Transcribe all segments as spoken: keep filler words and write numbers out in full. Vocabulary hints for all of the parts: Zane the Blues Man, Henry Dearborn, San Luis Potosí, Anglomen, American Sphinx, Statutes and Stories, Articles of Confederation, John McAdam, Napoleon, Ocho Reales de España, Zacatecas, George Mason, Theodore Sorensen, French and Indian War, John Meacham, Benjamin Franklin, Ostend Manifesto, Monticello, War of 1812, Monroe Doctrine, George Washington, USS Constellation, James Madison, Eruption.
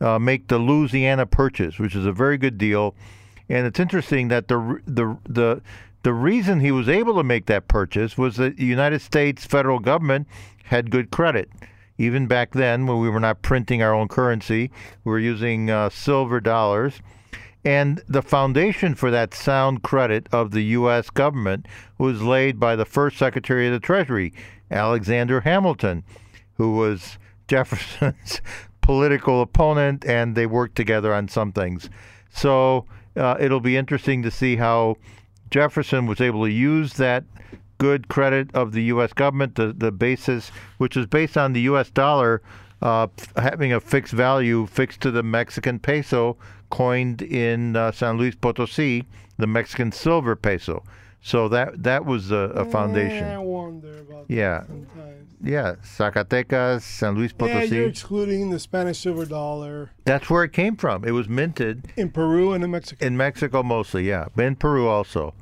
uh, make the Louisiana Purchase, which is a very good deal. And it's interesting that the the the the reason he was able to make that purchase was that the United States federal government had good credit. Even back then, when we were not printing our own currency, we were using uh, silver dollars. And the foundation for that sound credit of the U S government was laid by the first Secretary of the Treasury, Alexander Hamilton, who was Jefferson's political opponent, and they worked together on some things. So uh, it'll be interesting to see how Jefferson was able to use that good credit of the U S government, the, the basis, which is based on the U S dollar uh, having a fixed value fixed to the Mexican peso coined in uh, San Luis Potosí, the Mexican silver peso. So that that was a, a foundation. I wonder about yeah. that sometimes. Yeah, Zacatecas, San Luis Potosí. Yeah, you're excluding the Spanish silver dollar. That's where it came from. It was minted. In Peru and in Mexico. In Mexico mostly, yeah. In Peru also,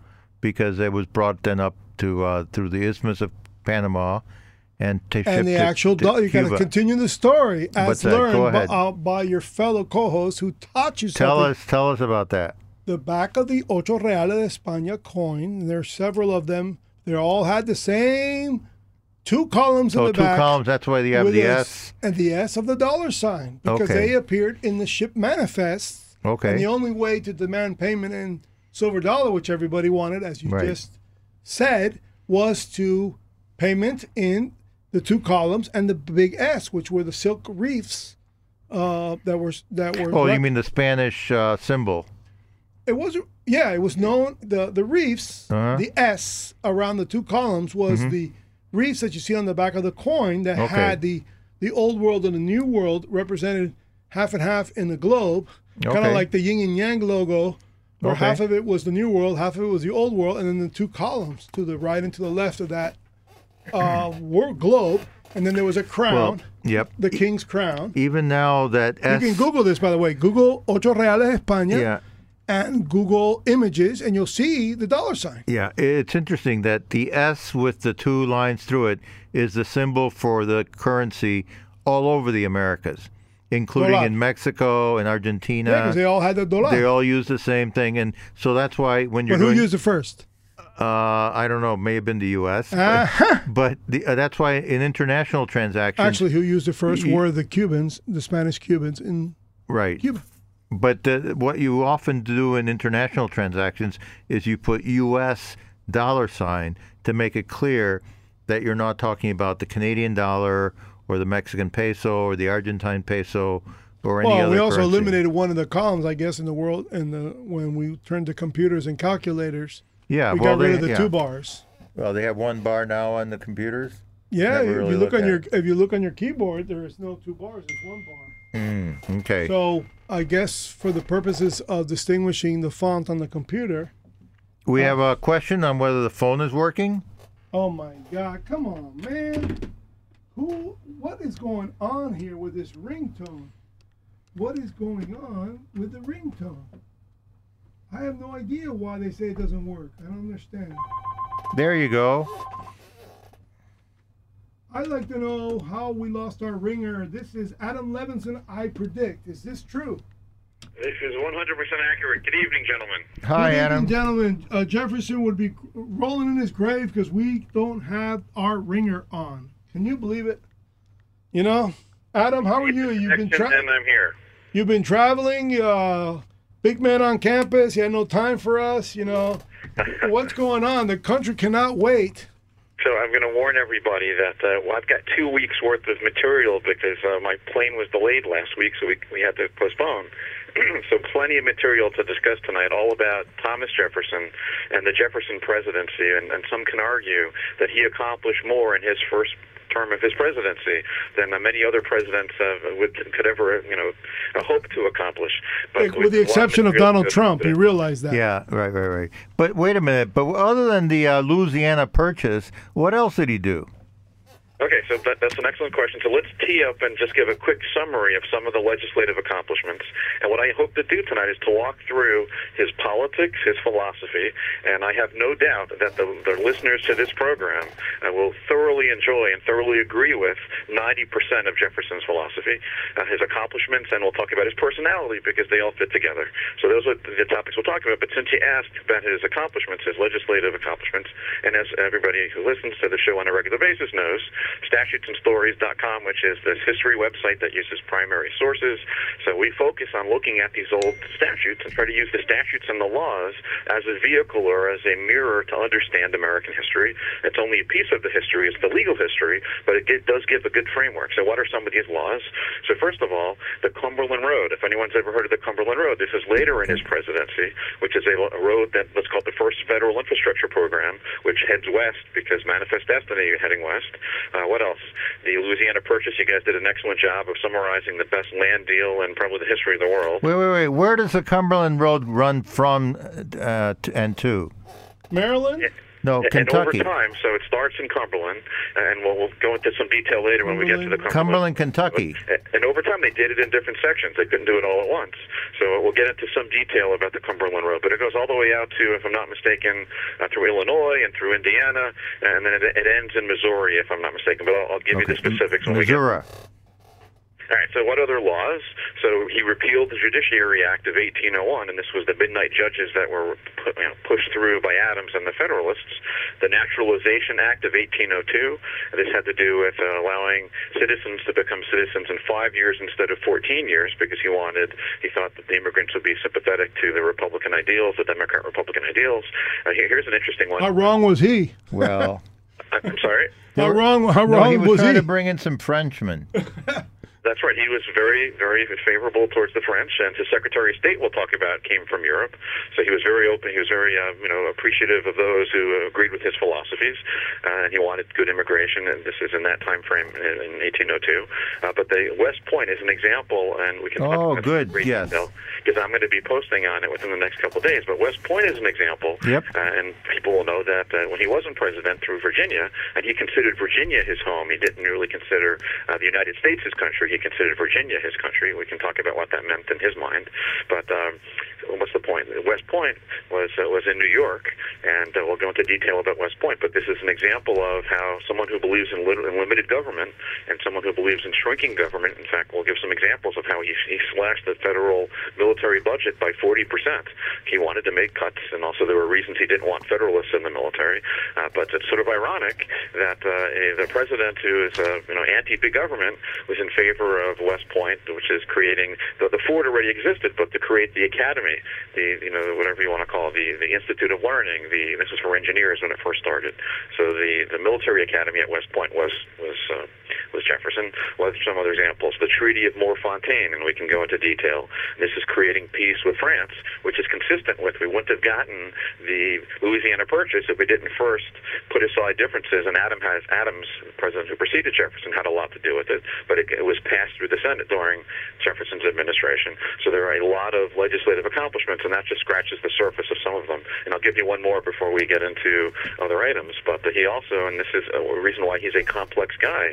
because it was brought then up to uh, through the Isthmus of Panama and to And the to, actual dollar. You got to continue the story as that, learned by, uh, by your fellow co-host who taught you something. Tell us, tell us about that. The back of the Ocho Reales de España coin, there are several of them. They all had the same two columns in oh, the two back. Two columns, that's why you have the S. And the S of the dollar sign, because okay. they appeared in the ship manifests. Okay. And the only way to demand payment in silver dollar, which everybody wanted, as you right. just said, was to payment in the two columns and the big S, which were the silk reefs uh, that were... that were. Oh, left. You mean the Spanish uh, symbol? It was, yeah, it was known, the, the reefs, uh-huh. the S around the two columns was mm-hmm. the reefs that you see on the back of the coin that okay. had the, the old world and the new world represented half and half in the globe, okay. kind of like the yin and yang logo, where okay. half of it was the new world, half of it was the old world, and then the two columns to the right and to the left of that uh, world globe. And then there was a crown, well, yep. the king's crown. Even now that S... You can Google this, by the way. Google Ocho Reales de España. Yeah. And Google images, and you'll see the dollar sign. Yeah, it's interesting that the S with the two lines through it is the symbol for the currency all over the Americas, including dollar. in Mexico and Argentina. Yeah, because they all had the dollar. They all use the same thing, and so that's why when you're but doing, who used it first? Uh, I don't know. May have been the U S Uh-huh. But, but the, uh, that's why in international transactions... Actually, who used it first you, were the Cubans, the Spanish Cubans in right. Cuba. But the, what you often do in international transactions is you put U S dollar sign to make it clear that you're not talking about the Canadian dollar or the Mexican peso or the Argentine peso or any well, other Well, we also currency. eliminated one of the columns, I guess, in the world in the, when we turned to computers and calculators. Yeah, we well, got rid they, of the yeah. two bars. Well, they have one bar now on the computers. Yeah, if, really you look on your, if you look on your keyboard, there is no two bars, there's one bar. Mm, okay. So... I guess for the purposes of distinguishing the font on the computer. We um, have a question on whether the phone is working. Oh my God, come on, man. Who, what is going on here with this ringtone? What is going on with the ringtone? I have no idea why they say it doesn't work. I don't understand. There you go. I'd like to know how we lost our ringer. This is Adam Levinson, I Predict. Is this true? This is one hundred percent accurate. Good evening, gentlemen. Hi, Good Adam. Good evening, gentlemen. Uh, Jefferson would be rolling in his grave because we don't have our ringer on. Can you believe it? You know, Adam, how are you? You've been traveling. I'm here. You've been traveling. Uh, big man on campus. He had no time for us. You know, what's going on? The country cannot wait. So I'm going to warn everybody that uh, well, I've got two weeks' worth of material because uh, my plane was delayed last week, so we, we had to postpone. So plenty of material to discuss tonight, all about Thomas Jefferson and the Jefferson presidency, and, and some can argue that he accomplished more in his first term of his presidency than uh, many other presidents uh, would, could ever, you know, uh, hope to accomplish. But with, with the exception of Donald Trump, you realize that. Yeah, right, right, right. But wait a minute. But other than the uh, Louisiana Purchase, what else did he do? Okay, so that, that's an excellent question. So let's tee up and just give a quick summary of some of the legislative accomplishments. And what I hope to do tonight is to walk through his politics, his philosophy, and I have no doubt that the, the listeners to this program uh, will thoroughly enjoy and thoroughly agree with ninety percent of Jefferson's philosophy, uh, his accomplishments, and we'll talk about his personality because they all fit together. So those are the topics we'll talk about. But since you asked about his accomplishments, his legislative accomplishments, and as everybody who listens to the show on a regular basis knows, statutes and stories dot com, which is this history website that uses primary sources. So we focus on looking at these old statutes and try to use the statutes and the laws as a vehicle or as a mirror to understand American history. It's only a piece of the history. It's the legal history, but it get, does give a good framework. So what are some of these laws? So first of all, the Cumberland Road. If anyone's ever heard of the Cumberland Road, this is later in his presidency, which is a, a road that let's call it the first federal infrastructure program, which heads west because Manifest Destiny heading west. Uh, what else? The Louisiana Purchase. You guys did an excellent job of summarizing the best land deal in probably the history of the world. Wait, wait, wait. Where does the Cumberland Road run from uh, to, and to? Maryland? Yeah. No, and Kentucky. And over time, so it starts in Cumberland, and we'll, we'll go into some detail later when we get to the Cumberland. Cumberland, Kentucky. And over time, they did it in different sections. They couldn't do it all at once. So we'll get into some detail about the Cumberland Road, but it goes all the way out to, if I'm not mistaken, uh, through Illinois and through Indiana, and then it, it ends in Missouri, if I'm not mistaken. But I'll, I'll give okay. you the specifics when Missouri. we get there. All right, so what other laws? So he repealed the Judiciary Act of eighteen oh one, and this was the midnight judges that were put, you know, pushed through by Adams and the Federalists. The Naturalization Act of eighteen oh two, this had to do with uh, allowing citizens to become citizens in five years instead of fourteen years because he wanted, he thought that the immigrants would be sympathetic to the Republican ideals, the Democrat-Republican ideals. Uh, here, here's an interesting one. How wrong was he? Well. I'm sorry? How wrong, how wrong no, he was, was he? He was trying to bring in some Frenchmen. That's right. He was very, very favorable towards the French, and his Secretary of State, we'll talk about, came from Europe. So he was very open. He was very, uh, you know, appreciative of those who agreed with his philosophies, uh, and he wanted good immigration. And this is in that time frame in, in eighteen oh two. Uh, but the West Point is an example, and we can talk oh, about good. It yes. because I'm going to be posting on it within the next couple of days. But West Point is an example, yep. uh, and people will know that uh, when he wasn't president through Virginia, and he considered Virginia his home. He didn't really consider uh, the United States his country. He considered Virginia his country. We can talk about what that meant in his mind. But um, what's the point? West Point was uh, was in New York, and uh, we'll go into detail about West Point. But this is an example of how someone who believes in, lit in limited government and someone who believes in shrinking government, in fact, we'll give some examples of how he, he slashed the federal military budget by forty percent. He wanted to make cuts, and also there were reasons he didn't want Federalists in the military. Uh, but it's sort of ironic that uh, the president, who is uh, you know, anti-big government, was in favor of West Point, which is creating the, the Fort already existed, but to create the academy, the you know whatever you want to call it, the the Institute of Learning. The this was for engineers when it first started. So the the military academy at West Point was was uh, was Jefferson. Well, some other examples, the Treaty of Montfontaine, and we can go into detail. This is creating peace with France, which is consistent with we wouldn't have gotten the Louisiana Purchase if we didn't first put aside differences. And Adam has Adams, the president who preceded Jefferson, had a lot to do with it, but it, it was passed through the Senate during Jefferson's administration. So there are a lot of legislative accomplishments, and that just scratches the surface of some of them. And I'll give you one more before we get into other items. But he also, and this is a reason why he's a complex guy,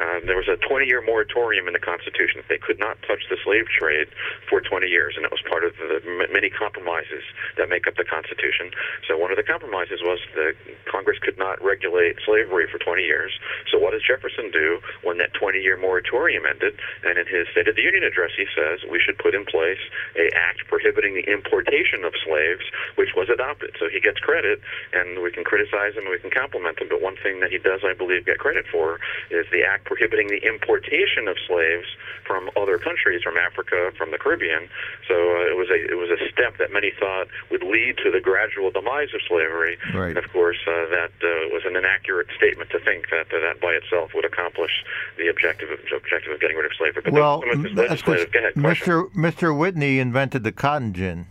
uh, there was a twenty-year moratorium in the Constitution. They could not touch the slave trade for twenty years, and that was part of the many compromises that make up the Constitution. So one of the compromises was that Congress could not regulate slavery for twenty years. So what does Jefferson do when that twenty-year moratorium ends? And in his State of the Union address, he says we should put in place an act prohibiting the importation of slaves, which was adopted. So he gets credit, and we can criticize him and we can compliment him. But one thing that he does, I believe, get credit for is the act prohibiting the importation of slaves from other countries, from Africa, from the Caribbean. So uh, it was a it was a step that many thought would lead to the gradual demise of slavery. Right. And of course, uh, that uh, was an inaccurate statement to think that uh, that by itself would accomplish the objective of, objective of getting rid of slavery. But well, that's Mister Mister Whitney invented the cotton gin.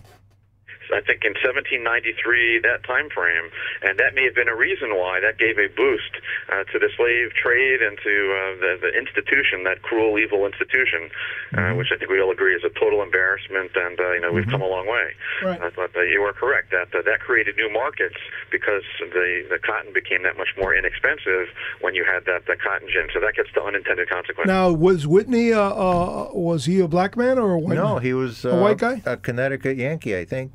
I think in seventeen ninety-three, that time frame, and that may have been a reason why that gave a boost uh, to the slave trade and to uh, the, the institution, that cruel, evil institution, uh, which I think we all agree is a total embarrassment, and uh, you know, we've come a long way. Right. Uh, but uh, you are correct that uh, that created new markets because the, the cotton became that much more inexpensive when you had that, that cotton gin. So that gets to unintended consequences. Now, was Whitney, uh, uh, was he a black man or a white no, man? No, he was uh, a white guy, a Connecticut Yankee, I think.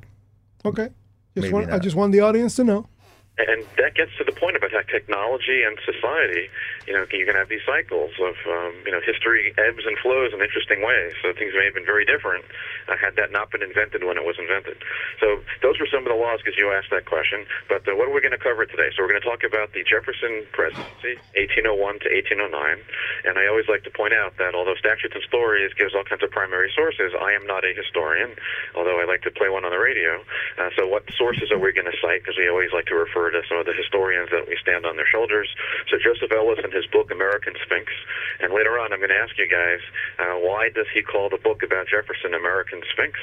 Okay. Just want, I just want the audience to know. And that gets to the point about how technology and society, you know, you can have these cycles of, um, you know, history ebbs and flows in interesting ways. So things may have been very different uh, had that not been invented when it was invented. So those were some of the laws because you asked that question. But uh, what are we going to cover today? So we're going to talk about the Jefferson presidency, eighteen oh one to eighteen oh nine. And I always like to point out that although Statutes and Stories gives all kinds of primary sources, I am not a historian, although I like to play one on the radio. Uh, so what sources are we going to cite? Because we always like to refer to some of the historians that we stand on their shoulders. So Joseph Ellis and his book, American Sphinx. And later on, I'm going to ask you guys, uh, why does he call the book about Jefferson American Sphinx?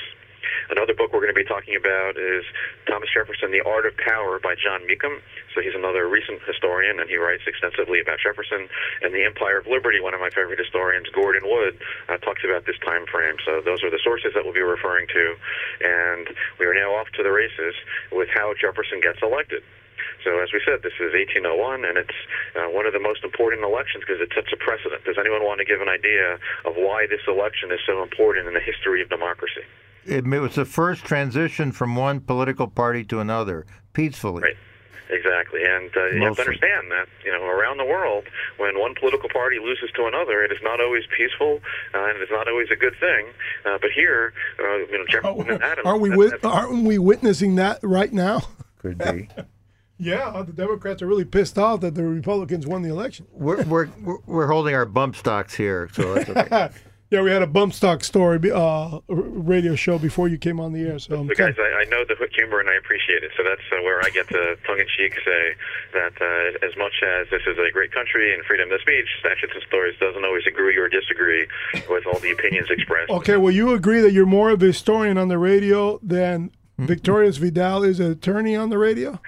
Another book we're going to be talking about is Thomas Jefferson, The Art of Power by John Meacham. So he's another recent historian, and he writes extensively about Jefferson. And The Empire of Liberty, one of my favorite historians, Gordon Wood, uh, talks about this time frame. So those are the sources that we'll be referring to. And we are now off to the races with how Jefferson gets elected. So as we said, this is eighteen oh one, and it's uh, one of the most important elections because it sets a precedent. Does anyone want to give an idea of why this election is so important in the history of democracy? It was the first transition from one political party to another, peacefully. Right. Exactly, and uh, you have to understand that, you know, around the world, when one political party loses to another, it is not always peaceful, uh, and it is not always a good thing. Uh, but here, uh, you know, Jefferson oh, and Adams... Aren't we, that, aren't we witnessing that right now? Could be. Yeah, the Democrats are really pissed off that the Republicans won the election. we're, we're we're holding our bump stocks here, so that's okay. Yeah, we had a bump stock story uh, radio show before you came on the air. So, so guys, I, I know the humor and I appreciate it. So that's uh, where I get to tongue-in-cheek say that uh, as much as this is a great country and freedom of speech, Statutes and Stories doesn't always agree or disagree with all the opinions expressed. Okay, well, you agree that you're more of a historian on the radio than Victorious Vidal is an attorney on the radio?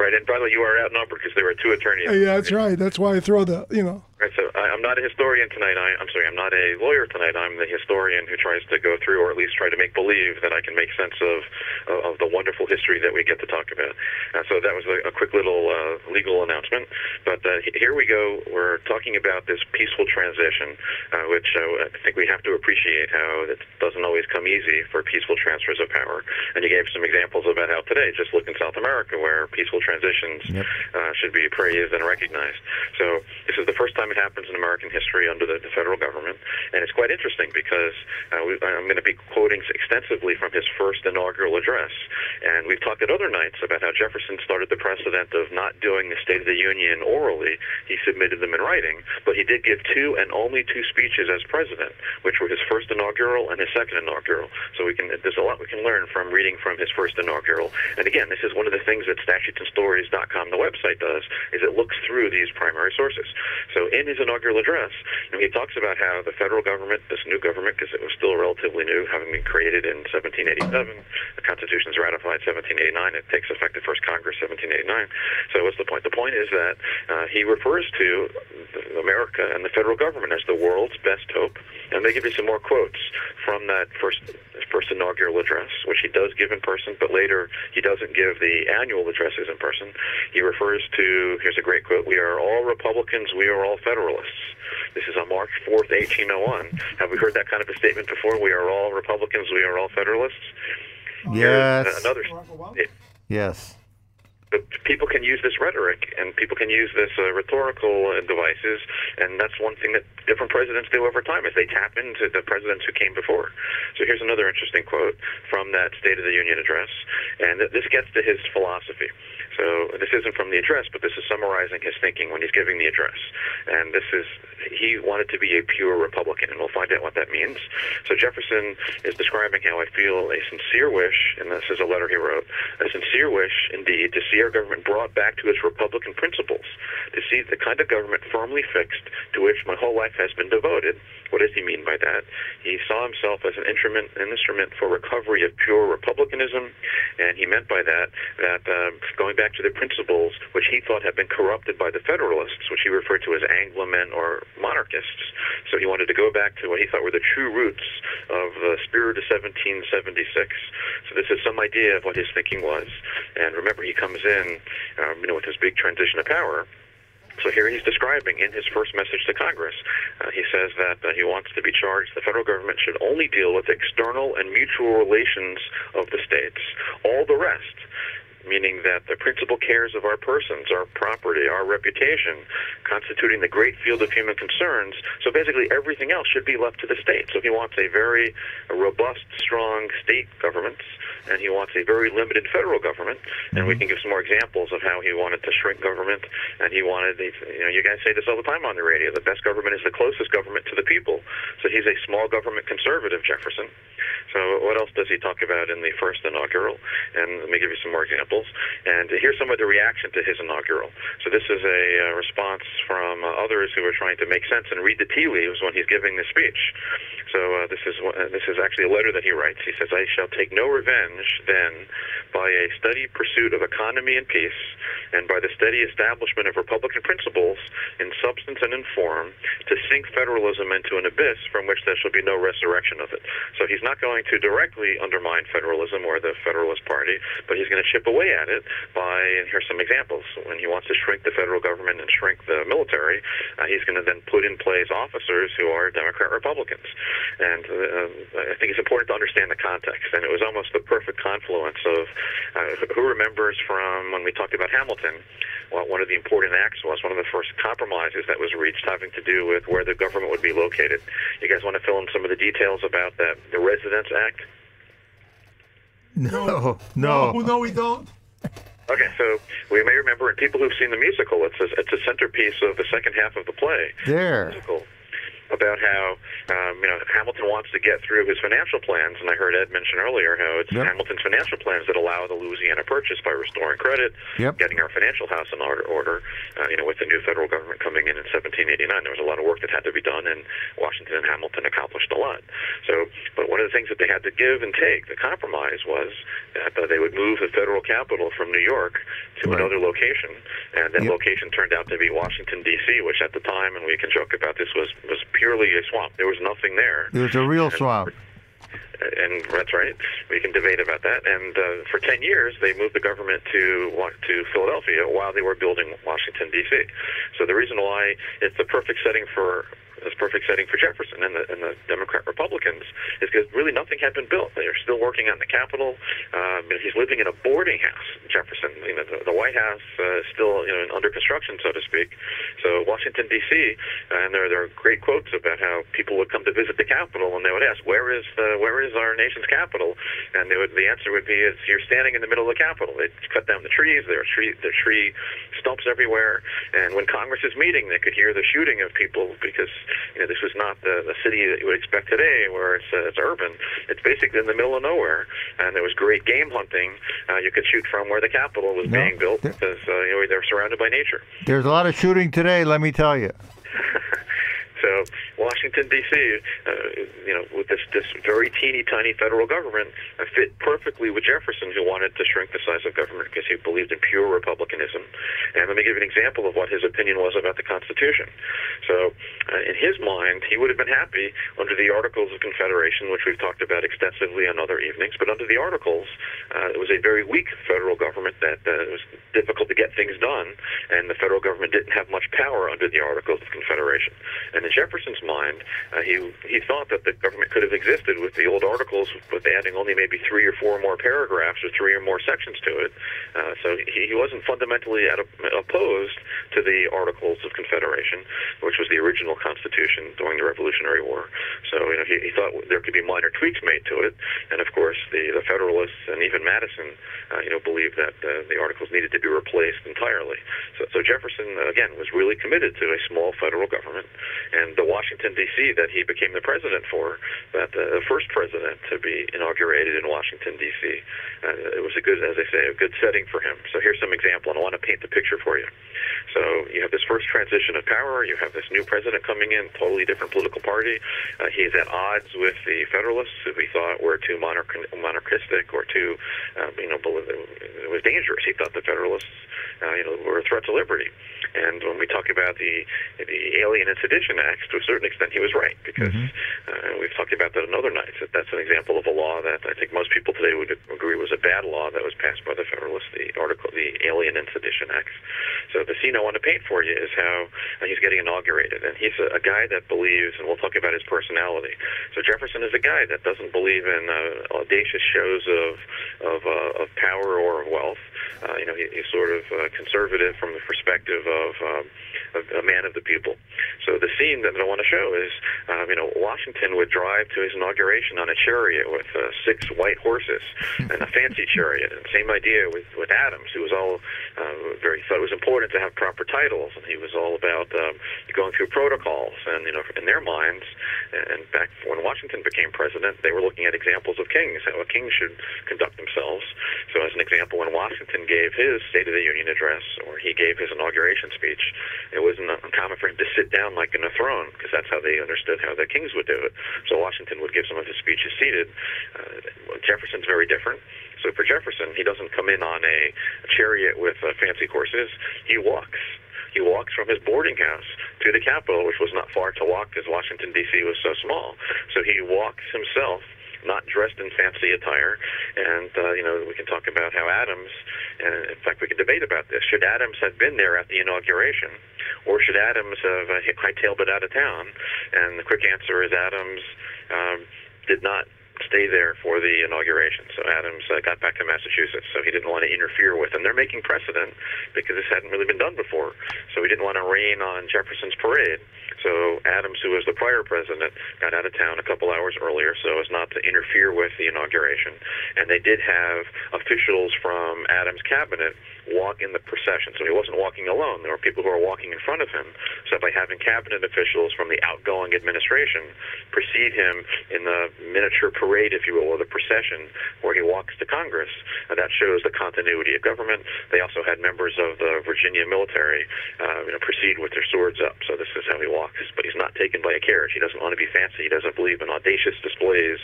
Right, and by the way, you are outnumbered because there were two attorneys. Yeah, that's right. That's why I throw the, you know. Right, so I, I'm not a historian tonight. I, I'm sorry, I'm not a lawyer tonight. I'm the historian who tries to go through, or at least try to make believe that I can make sense of of, of the wonderful history that we get to talk about. Uh, so that was a, a quick little uh, legal announcement. But uh, here we go. We're talking about this peaceful transition, uh, which uh, I think we have to appreciate how it doesn't always come easy for peaceful transfers of power. And you gave some examples about how today, just look in South America, where peaceful transitions yep. uh, should be praised and recognized. So this is the first time it happens in American history under the, the federal government, and it's quite interesting because uh, we, I'm going to be quoting extensively from his first inaugural address, and we've talked at other nights about how Jefferson started the precedent of not doing the State of the Union orally. He submitted them in writing, but he did give two and only two speeches as president, which were his first inaugural and his second inaugural. So we can, there's a lot we can learn from reading from his first inaugural. And again, this is one of the things that Statutes and Stories dot com, the website, does, is it looks through these primary sources. So in his inaugural address, and he talks about how the federal government, this new government, because it was still relatively new, having been created in seventeen eighty-seven, the Constitution is ratified seventeen eighty-nine, it takes effect at first Congress seventeen eighty-nine. So what's the point? The point is that uh, he refers to America and the federal government as the world's best hope, and they give you some more quotes from that first first inaugural address, which he does give in person, but later he doesn't give the annual addresses in person. He refers to, here's a great quote, "We are all Republicans, we are all Federalists." This is on March fourth, eighteen oh one. Have we heard that kind of a statement before? We are all Republicans, we are all Federalists? Yes. Here's another, it, yes. But people can use this rhetoric, and people can use this uh, rhetorical uh, devices, and that's one thing that different presidents do over time, is they tap into the presidents who came before. So here's another interesting quote from that State of the Union address, and th this gets to his philosophy. So this isn't from the address, but this is summarizing his thinking when he's giving the address. And this is, he wanted to be a pure Republican, and we'll find out what that means. So Jefferson is describing how I feel a sincere wish, and this is a letter he wrote, a sincere wish, indeed, to see our government brought back to its Republican principles, to see the kind of government firmly fixed to which my whole life has been devoted. What does he mean by that? He saw himself as an instrument, an instrument for recovery of pure republicanism, and he meant by that that um, going back to the principles which he thought had been corrupted by the Federalists, which he referred to as Anglomen or monarchists. So he wanted to go back to what he thought were the true roots of the spirit of seventeen seventy-six. So this is some idea of what his thinking was. And remember, he comes in, um, you know, with his big transition of power. So here he's describing in his first message to Congress, uh, he says that uh, he wants to be charged, the federal government should only deal with external and mutual relations of the states. All the rest, meaning that the principal cares of our persons, our property, our reputation, constituting the great field of human concerns, so basically everything else should be left to the state. So he wants a very robust, strong state government, and he wants a very limited federal government, and we can give some more examples of how he wanted to shrink government, and he wanted, you know, you guys say this all the time on the radio, the best government is the closest government to the people. So he's a small government conservative, Jefferson. So what else does he talk about in the first inaugural? And let me give you some more examples. And here's some of the reaction to his inaugural. So this is a uh, response from uh, others who are trying to make sense and read the tea leaves when he's giving this speech. So uh, this is uh, this is actually a letter that he writes. He says, "I shall take no revenge then by a steady pursuit of economy and peace, and by the steady establishment of Republican principles in substance and in form, to sink federalism into an abyss from which there shall be no resurrection of it." So he's not going to directly undermine federalism or the Federalist Party, but he's going to chip away at it by, and here's some examples, when he wants to shrink the federal government and shrink the military, uh, he's going to then put in place officers who are Democrat-Republicans. And uh, I think it's important to understand the context, and it was almost the perfect confluence of uh, who remembers from when we talked about Hamilton, well, one of the important acts was one of the first compromises that was reached having to do with where the government would be located. You guys want to fill in some of the details about that, the Residence Act? No, no. No, no we don't. Okay, so we may remember, and people who've seen the musical, it's a, it's a centerpiece of the second half of the play. There. The musical. About how um, you know, Hamilton wants to get through his financial plans, and I heard Ed mention earlier how it's yep. Hamilton's financial plans that allow the Louisiana Purchase by restoring credit, yep. getting our financial house in order, order uh, you know, with the new federal government coming in in seventeen eighty-nine, there was a lot of work that had to be done, and Washington and Hamilton accomplished a lot. So, but one of the things that they had to give and take, the compromise was that uh, they would move the federal capital from New York to right. another location, and that yep. location turned out to be Washington, D C, which at the time, and we can joke about this, was, was purely a swamp. There was nothing there. It was a real and, swamp. And that's right. We can debate about that. And uh, for ten years, they moved the government to to Philadelphia while they were building Washington, D C. So the reason why it's the perfect setting for This perfect setting for Jefferson and the, and the Democrat Republicans is because really nothing had been built. They are still working on the Capitol. Um, he's living in a boarding house, Jefferson. You know, the, the White House uh, is still, you know, under construction, so to speak. So Washington, D C, and there, there are great quotes about how people would come to visit the Capitol and they would ask, "Where is the, where is our nation's capital?" And they would, the answer would be, "It's you're standing in the middle of the Capitol." They cut down the trees. There are tree the tree stumps everywhere. And when Congress is meeting, they could hear the shooting of people because, you know, this was not the, the city that you would expect today where it's, uh, it's urban. It's basically in the middle of nowhere, and there was great game hunting. Uh, you could shoot from where the Capitol was no, being built because uh, you know, they're surrounded by nature. There's a lot of shooting today, let me tell you. So Washington, D C, uh, you know, with this, this very teeny tiny federal government, uh, fit perfectly with Jefferson, who wanted to shrink the size of government because he believed in pure republicanism. And let me give you an example of what his opinion was about the Constitution. So uh, in his mind, he would have been happy under the Articles of Confederation, which we've talked about extensively on other evenings, but under the Articles, uh, it was a very weak federal government that uh, it was difficult to get things done, and the federal government didn't have much power under the Articles of Confederation. And in Jefferson's mind. Uh, he he thought that the government could have existed with the old articles, with adding only maybe three or four more paragraphs or three or more sections to it. Uh, so he, he wasn't fundamentally ad opposed to the Articles of Confederation, which was the original Constitution during the Revolutionary War. So you know, he, he thought there could be minor tweaks made to it, and of course the, the Federalists and even Madison, uh, you know, believed that uh, the Articles needed to be replaced entirely. So, so Jefferson, again, was really committed to a small federal government, and the Washington, D C that he became the president for, that uh, the first president to be inaugurated in Washington, D C Uh, it was a good, as I say, a good setting for him. So here's some example, and I want to paint the picture for you. So you have this first transition of power, you have this new president coming in, totally different political party. Uh, he's at odds with the Federalists, who we thought were too monarch monarchistic or too, um, you know, it was dangerous. He thought the Federalists, uh, you know, were a threat to liberty. And when we talk about the the Alien and Sedition Acts, to a certain extent, he was right, because mm-hmm. uh, we've talked about that on other nights. That that's an example of a law that I think most people today would agree was a bad law that was passed by the Federalists, the article, the Alien and Sedition Acts. So the scene I want to paint for you is how he's getting inaugurated, and he's a, a guy that believes, and we'll talk about his personality. So Jefferson is a guy that doesn't believe in uh, audacious shows of of, uh, of power or of wealth. Uh, you know, he, he's sort of uh, conservative from the perspective of, um, of a man of the people. So the scene that I want to show is, um, you know, Washington would drive to his inauguration on a chariot with uh, six white horses and a fancy chariot. And same idea with, with Adams, who was all uh, very thought it was important to have proper titles, and he was all about um, going through protocols. And you know, in their minds, and back when Washington became president, they were looking at examples of kings, how a king should conduct themselves. So as an example, when Washington gave his State of the Union address, or he gave his inauguration speech, it wasn't uncommon for him to sit down like on a throne, because that's how they understood how the kings would do it. So Washington would give some of his speeches seated. Uh, Jefferson's very different. So for Jefferson, he doesn't come in on a chariot with uh, fancy horses. He walks. He walks from his boarding house to the Capitol, which was not far to walk, because Washington, D C was so small. So he walks himself, not dressed in fancy attire. And, uh, you know, we can talk about how Adams, and in fact, we could debate about this. Should Adams have been there at the inauguration, or should Adams have uh, hightailed it out of town? And the quick answer is Adams um, did not stay there for the inauguration. So Adams uh, got back to Massachusetts, so he didn't want to interfere with them. They're making precedent because this hadn't really been done before, so he didn't want to rain on Jefferson's parade. So Adams, who was the prior president, got out of town a couple hours earlier so as not to interfere with the inauguration. And they did have officials from Adams' cabinet walk in the procession. So he wasn't walking alone. There were people who were walking in front of him. So by having cabinet officials from the outgoing administration precede him in the miniature parade, parade, if you will, or the procession where he walks to Congress, and that shows the continuity of government. They also had members of the Virginia military uh, you know, proceed with their swords up. So this is how he walks, but he's not taken by a carriage. He doesn't want to be fancy. He doesn't believe in audacious displays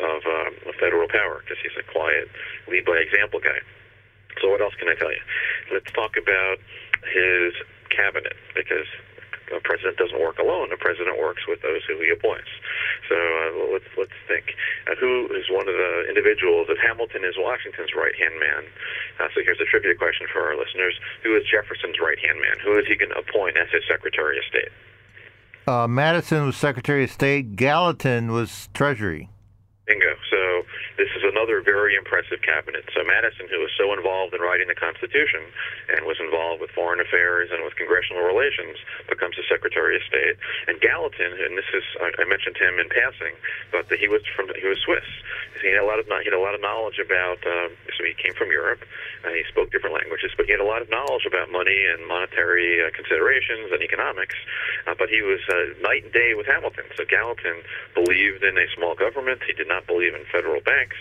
of, um, of federal power, because he's a quiet, lead-by-example guy. So what else can I tell you? Let's talk about his cabinet, because a president doesn't work alone. A president works with those who he appoints. So uh, let's let's think. Uh, who is one of the individuals that Hamilton is Washington's right-hand man? Uh, so here's a trivia question for our listeners. Who is Jefferson's right-hand man? Who is he going to appoint as his Secretary of State? Uh, Madison was Secretary of State. Gallatin was Treasury. Bingo. So this is another very impressive cabinet. So Madison, who was so involved in writing the Constitution and was involved with foreign affairs and with congressional relations, becomes the Secretary of State. And Gallatin, and this is, I mentioned him in passing, but he was from, he was Swiss. He had a lot of, he had a lot of knowledge about, um, so he came from Europe, and he spoke different languages, but he had a lot of knowledge about money and monetary uh, considerations and economics, uh, but he was uh, night and day with Hamilton. So Gallatin believed in a small government. He did not believe in federal banks.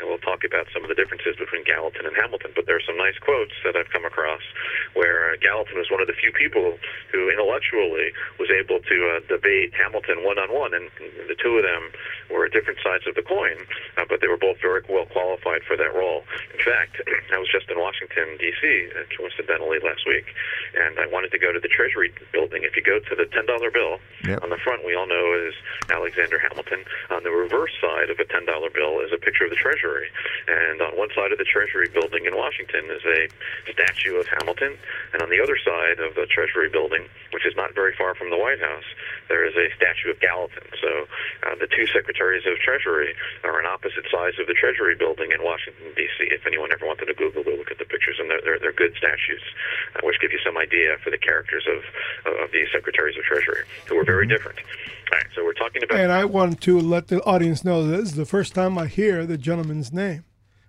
And we'll talk about some of the differences between Gallatin and Hamilton, but there are some nice quotes that I've come across where uh, Gallatin was one of the few people who intellectually was able to uh, debate Hamilton one-on-one, and the two of them were at different sides of the coin, uh, but they were both very well qualified for that role. In fact, I was just in Washington, D C, uh, coincidentally last week, and I wanted to go to the Treasury building. If you go to the ten dollar bill, yep. On the front we all know is Alexander Hamilton. On the reverse side of a ten dollar bill is a picture of the Treasury. Treasury. And on one side of the Treasury building in Washington is a statue of Hamilton, and on the other side of the Treasury building, which is not very far from the White House, there is a statue of Gallatin. So uh, the two Secretaries of Treasury are on opposite sides of the Treasury building in Washington, D C If anyone ever wanted to Google to look at the pictures, and they're, they're, they're good statues, uh, which give you some idea for the characters of, of these Secretaries of Treasury, who are very different. All right, so we're talking about... And I want to let the audience know that this is the first time I hear the gentleman's name.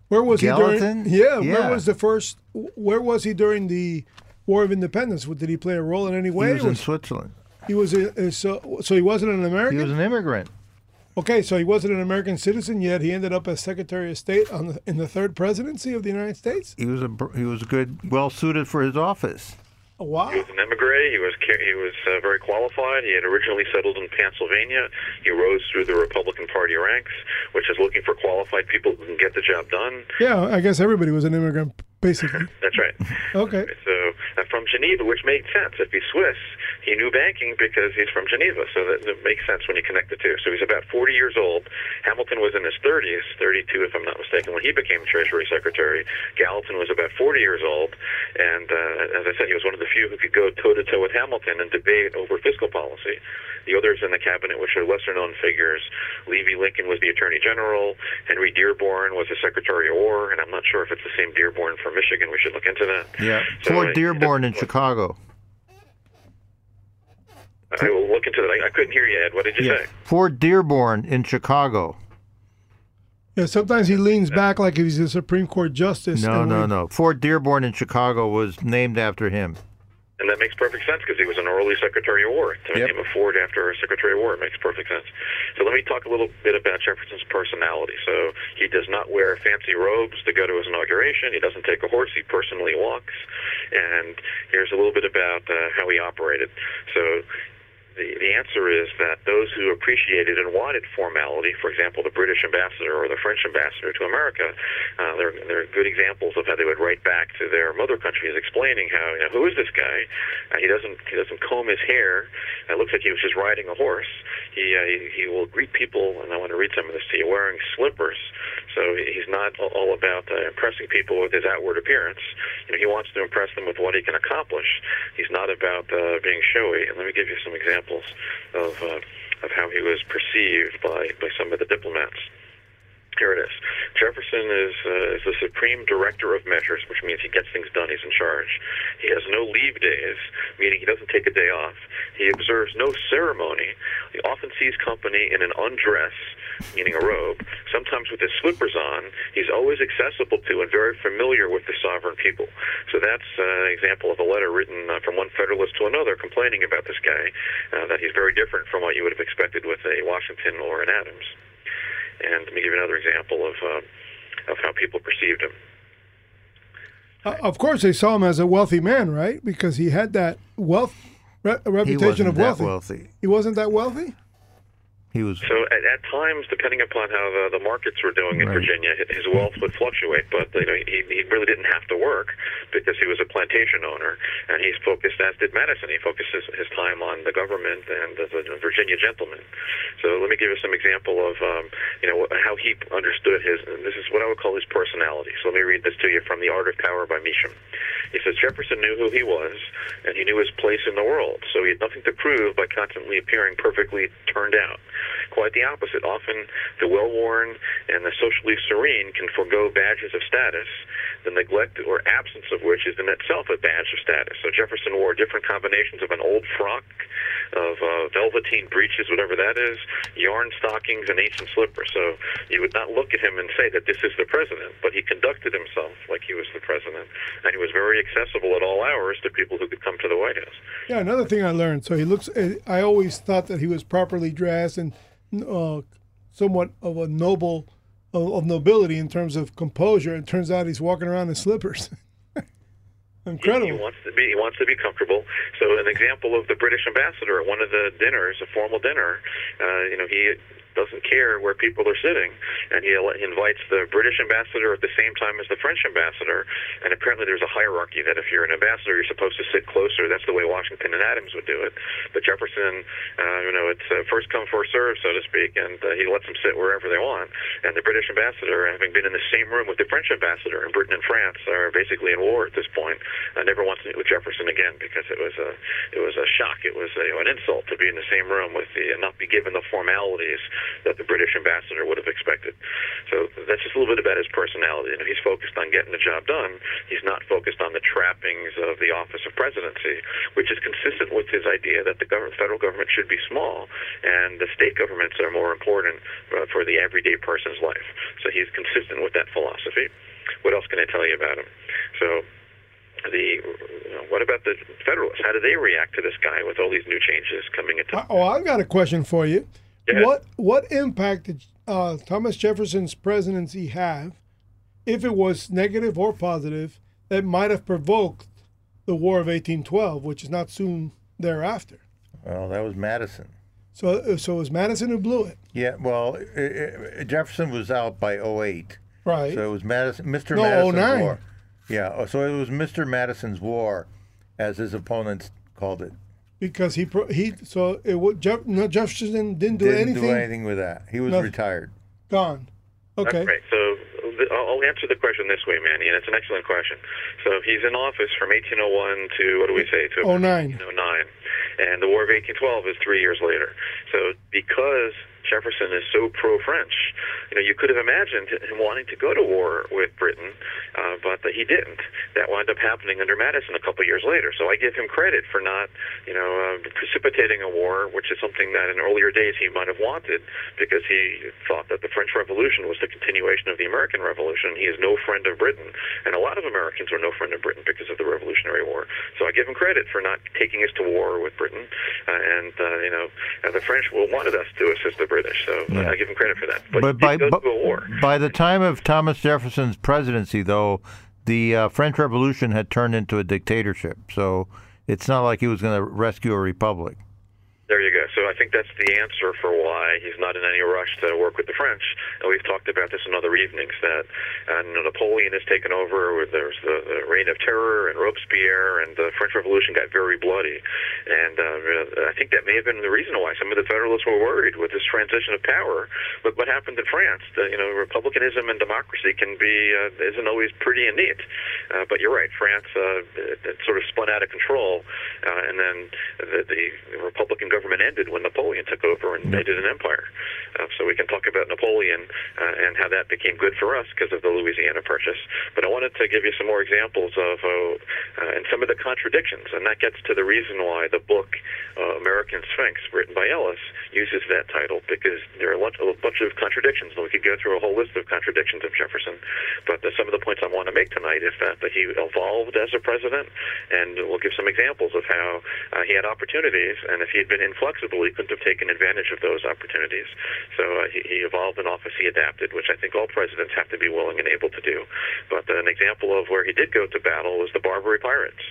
Where was Gallatin? he during... Yeah, yeah, where was the first... Where was he during the War of Independence? Did he play a role in any way? He was in was, Switzerland. He was a, so, so he wasn't an American? He was an immigrant. Okay, so he wasn't an American citizen, yet he ended up as Secretary of State on the, in the third presidency of the United States? He was a, he was good, well-suited for his office. Oh, wow. He was an emigre. He was he was uh, very qualified. He had originally settled in Pennsylvania. He rose through the Republican Party ranks, which is looking for qualified people who can get the job done. Yeah, I guess everybody was an immigrant, basically. That's right. Okay. So uh, from Geneva, which made sense. If he's Swiss, he knew banking because he's from Geneva, so that, that makes sense when you connect the two. So he's about forty years old. Hamilton was in his thirties, thirty-two if I'm not mistaken, when he became Treasury Secretary. Gallatin was about forty years old, and uh, as I said, he was one of the few who could go toe-to-toe with Hamilton and debate over fiscal policy. The others in the cabinet, which are lesser-known figures, Levy Lincoln was the Attorney General, Henry Dearborn was the Secretary of War, and I'm not sure if it's the same Dearborn from Michigan. We should look into that. Yeah, so Fort Dearborn in Chicago. I will look into that. I, I couldn't hear you, Ed. What did you yeah. say? Fort Dearborn in Chicago. Yeah, sometimes he leans back like he's a Supreme Court justice. No, no, we... no. Fort Dearborn in Chicago was named after him. And that makes perfect sense because he was an early Secretary of War. To yep. name a Ford after a Secretary of War, it makes perfect sense. So let me talk a little bit about Jefferson's personality. So he does not wear fancy robes to go to his inauguration. He doesn't take a horse. He personally walks. And here's a little bit about uh, how he operated. So... The, the answer is that those who appreciated and wanted formality, for example, the British ambassador or the French ambassador to America, uh, they're, they're good examples of how they would write back to their mother countries explaining how, you know, who is this guy? Uh, he doesn't he doesn't comb his hair. It looks like he was just riding a horse. He, uh, he, he will greet people, and I want to read some of this to you, wearing slippers. So he's not all about uh, impressing people with his outward appearance. You know, he wants to impress them with what he can accomplish. He's not about uh, being showy. And let me give you some examples of uh, of how he was perceived by, by some of the diplomats. Here it is. Jefferson is, uh, is the supreme director of measures, which means he gets things done. He's in charge. He has no leave days, meaning he doesn't take a day off. He observes no ceremony. He often sees company in an undress, meaning a robe, sometimes with his slippers on. He's always accessible to and very familiar with the sovereign people. So that's uh, an example of a letter written uh, from one Federalist to another complaining about this guy, uh, that he's very different from what you would have expected with a Washington or an Adams. And let me give you another example of uh, of how people perceived him. Uh, of course, they saw him as a wealthy man, right? Because he had that wealth re reputation of wealthy. wealthy. He wasn't that wealthy. He was so at, at times, depending upon how the, the markets were doing in right. Virginia, his wealth would fluctuate. But you know, he, he really didn't have to work because he was a plantation owner, and he's focused, as did Madison. He focused his, his time on the government and as a Virginia gentleman. So let me give you some example of um, you know how he understood his. And this is what I would call his personality. So let me read this to you from The Art of Power by Meacham. He says Jefferson knew who he was, and he knew his place in the world. So he had nothing to prove by constantly appearing perfectly turned out. Quite the opposite. Often the well-worn and the socially serene can forego badges of status, the neglect or absence of which is in itself a badge of status. So Jefferson wore different combinations of an old frock, of uh, velveteen breeches, whatever that is, yarn stockings, and ancient slippers. So you would not look at him and say that this is the president, but he conducted himself like he was the president, and he was very accessible at all hours to people who could come to the White House. Yeah, another thing I learned. So he looks. I always thought that he was properly dressed and uh, somewhat of a noble, of, of nobility in terms of composure. It turns out he's walking around in slippers. Incredible. He, he wants to be. He wants to be comfortable. So, an example of the British ambassador at one of the dinners, a formal dinner. Uh, you know, he doesn't care where people are sitting, and he invites the British ambassador at the same time as the French ambassador. And apparently there's a hierarchy that if you're an ambassador, you're supposed to sit closer. That's the way Washington and Adams would do it. But Jefferson, uh, you know, it's uh, first come, first serve, so to speak, and uh, he lets them sit wherever they want. And the British ambassador, having been in the same room with the French ambassador, and Britain and France are basically in war at this point, uh, never wants to meet with Jefferson again, because it was a, it was a shock. It was a, you know, an insult to be in the same room with the, and not be given the formalities that the British ambassador would have expected. So that's just a little bit about his personality. And if he's focused on getting the job done, he's not focused on the trappings of the office of presidency, which is consistent with his idea that the government, federal government should be small, and the state governments are more important uh, for the everyday person's life. So he's consistent with that philosophy. What else can I tell you about him? So. The you know, what about the Federalists? How do they react to this guy with all these new changes coming into? Oh, I've got a question for you. What what impact did uh, Thomas Jefferson's presidency have, if it was negative or positive, that might have provoked the War of eighteen twelve, which is not soon thereafter? Well, that was Madison. So, so it was Madison who blew it. Yeah. Well, it, it, Jefferson was out by oh eight. Right. So it was Madison, Mister No, Madison's oh nine. War. Yeah, so it was Mister Madison's War, as his opponents called it. Because he he so it Jeff, no, Jefferson didn't do didn't anything. Didn't do anything with that. He was Nothing. retired. Gone. Okay. That's right. So I'll answer the question this way, Manny, and it's an excellent question. So he's in office from eighteen oh one to, what do we say? To oh nine. oh nine. And the War of eighteen twelve is three years later. So because Jefferson is so pro-French, you know, you could have imagined him wanting to go to war with Britain, uh, but he didn't. That wound up happening under Madison a couple years later. So I give him credit for not, you know, uh, precipitating a war, which is something that in earlier days he might have wanted, because he thought that the French Revolution was the continuation of the American Revolution. He is no friend of Britain, and a lot of Americans are no friend of Britain because of the Revolutionary War. So I give him credit for not taking us to war with Britain, uh, and uh, you know, uh, the French wanted us to assist the British. So yeah. I give him credit for that. But, but by, go to a war. By the time of Thomas Jefferson's presidency, though, the uh, French Revolution had turned into a dictatorship. So it's not like he was going to rescue a republic. There you go. So I think that's the answer for why he's not in any rush to work with the French. And we've talked about this in other evenings, that uh, Napoleon has taken over. There's the, the Reign of Terror and Robespierre, and the French Revolution got very bloody. And uh, I think that may have been the reason why some of the Federalists were worried with this transition of power. Look what happened in France. The, you know, republicanism and democracy can be uh, isn't always pretty and neat. Uh, but you're right. France uh, it, it sort of spun out of control, uh, and then the, the Republican government government ended when Napoleon took over and made it an empire. Uh, so we can talk about Napoleon uh, and how that became good for us because of the Louisiana Purchase. But I wanted to give you some more examples of uh, uh, and some of the contradictions, and that gets to the reason why the book uh, American Sphinx, written by Ellis, uses that title, because there are a bunch of contradictions, and we could go through a whole list of contradictions of Jefferson. But the, some of the points I want to make tonight is that, that he evolved as a president, and we'll give some examples of how uh, he had opportunities, and if he had been inflexible, he couldn't have taken advantage of those opportunities. So uh, he, he evolved in office, he adapted, which I think all presidents have to be willing and able to do. But uh, an example of where he did go to battle was the Barbary pirates.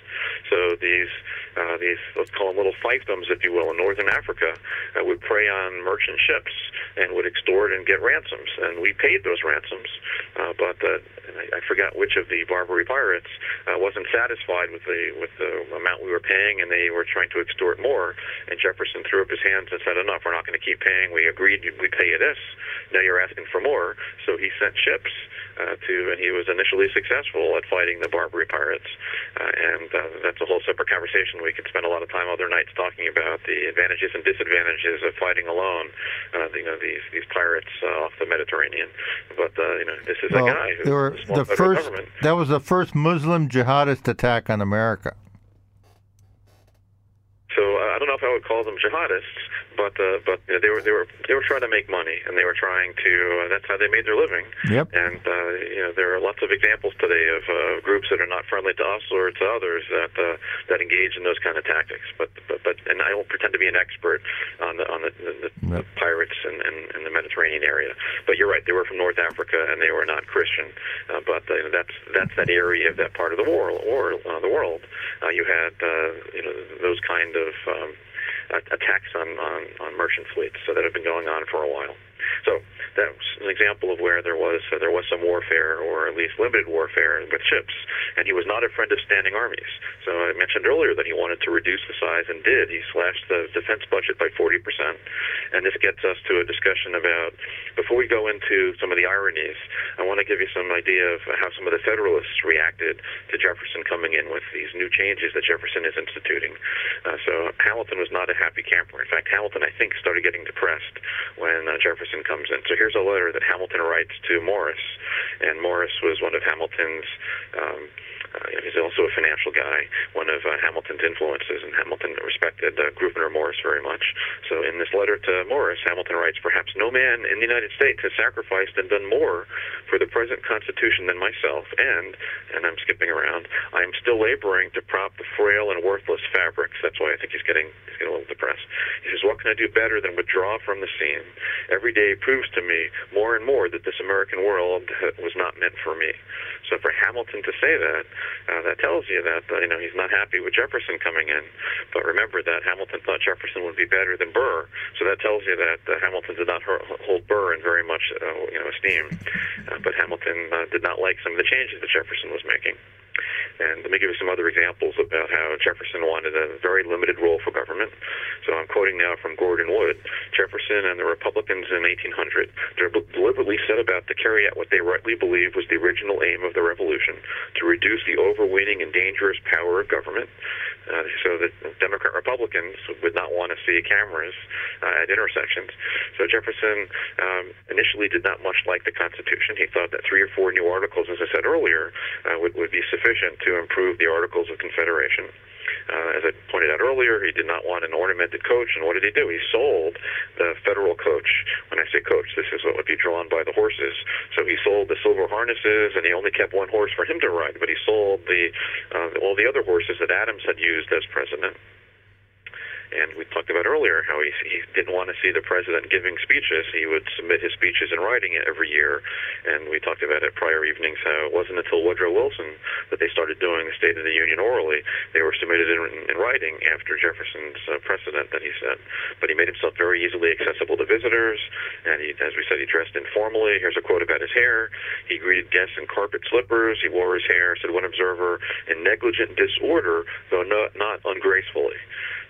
So these, uh, these let's call them little fiefdoms, if you will, in northern Africa uh, would prey on merchant ships and would extort and get ransoms. And we paid those ransoms, uh, but uh, I, I forgot which of the Barbary pirates uh, wasn't satisfied with the, with the amount we were paying, and they were trying to extort more. And Jefferson and threw up his hands and said, enough, we're not going to keep paying. We agreed we pay you this. Now you're asking for more. So he sent ships uh, to, and he was initially successful at fighting the Barbary pirates. Uh, and uh, that's a whole separate conversation. We could spend a lot of time other nights talking about the advantages and disadvantages of fighting alone, uh, you know, these, these pirates uh, off the Mediterranean. But, uh, you know, this is well, a guy who was the first, government. That was the first Muslim jihadist attack on America. So uh, I don't know if I would call them jihadists, but uh, but you know, they were they were they were trying to make money, and they were trying to. Uh, that's how they made their living. Yep. And uh, you know, there are lots of examples today of uh, groups that are not friendly to us or to others that uh, that engage in those kind of tactics. But but but, and I don't pretend to be an expert on the on the, the, the, no. the pirates in, in, in the Mediterranean area. But you're right, they were from North Africa, and they were not Christian. Uh, but uh, you know, that's that's that area of that part of the world. Or uh, the world, uh, you had uh, you know those kind of Of, um, attacks on, on, on merchant fleets, so that have been going on for a while. So that was an example of where there was uh, there was some warfare, or at least limited warfare, with ships. And he was not a friend of standing armies. So I mentioned earlier that he wanted to reduce the size, and did. He slashed the defense budget by forty percent. And this gets us to a discussion about, before we go into some of the ironies, I want to give you some idea of how some of the Federalists reacted to Jefferson coming in with these new changes that Jefferson is instituting. Uh, so Hamilton was not a happy camper. In fact, Hamilton, I think, started getting depressed when uh, Jefferson comes in. So here's a letter that Hamilton writes to Morris, and Morris was one of Hamilton's, um, uh, he's also a financial guy, one of uh, Hamilton's influences, and Hamilton respected uh, Gouverneur Morris very much. So in this letter to Morris, Hamilton writes, "Perhaps no man in the United States has sacrificed and done more for the present Constitution than myself, and, and I'm skipping around, I am still laboring to prop the frail and worthless fabrics." That's why I think he's getting, he's getting a little depressed. He says, "What can I do better than withdraw from the scene? Every day proves to me more and more that this American world was not meant for me." So for Hamilton to say that, uh, that tells you that uh, you know he's not happy with Jefferson coming in. But remember that Hamilton thought Jefferson would be better than Burr, so that tells you that uh, Hamilton did not hold Burr in very much uh, you know esteem. Uh, but Hamilton uh, did not like some of the changes that Jefferson was making. And let me give you some other examples about how Jefferson wanted a very limited role for government. So I'm quoting now from Gordon Wood. "Jefferson and the Republicans in eighteen hundred deliberately set about to carry out what they rightly believed was the original aim of the Revolution, to reduce the overweening and dangerous power of government." Uh, so that Democrat Republicans would not want to see cameras uh, at intersections. So Jefferson um, initially did not much like the Constitution. He thought that three or four new articles, as I said earlier, uh, would, would be sufficient to improve the Articles of Confederation. Uh, as I pointed out earlier, he did not want an ornamented coach, and what did he do? He sold the federal coach. When I say coach, this is what would be drawn by the horses. So he sold the silver harnesses, and he only kept one horse for him to ride, but he sold the uh, all the other horses that Adams had used as president. And we talked about earlier how he, he didn't want to see the president giving speeches. He would submit his speeches in writing every year. And we talked about at prior evenings how it wasn't until Woodrow Wilson that they started doing the State of the Union orally. They were submitted in, in writing after Jefferson's uh, precedent that he set. But he made himself very easily accessible to visitors. And he, as we said, he dressed informally. Here's a quote about his hair. He greeted guests in carpet slippers. He wore his hair, said one observer, in negligent disorder, though not, not ungracefully.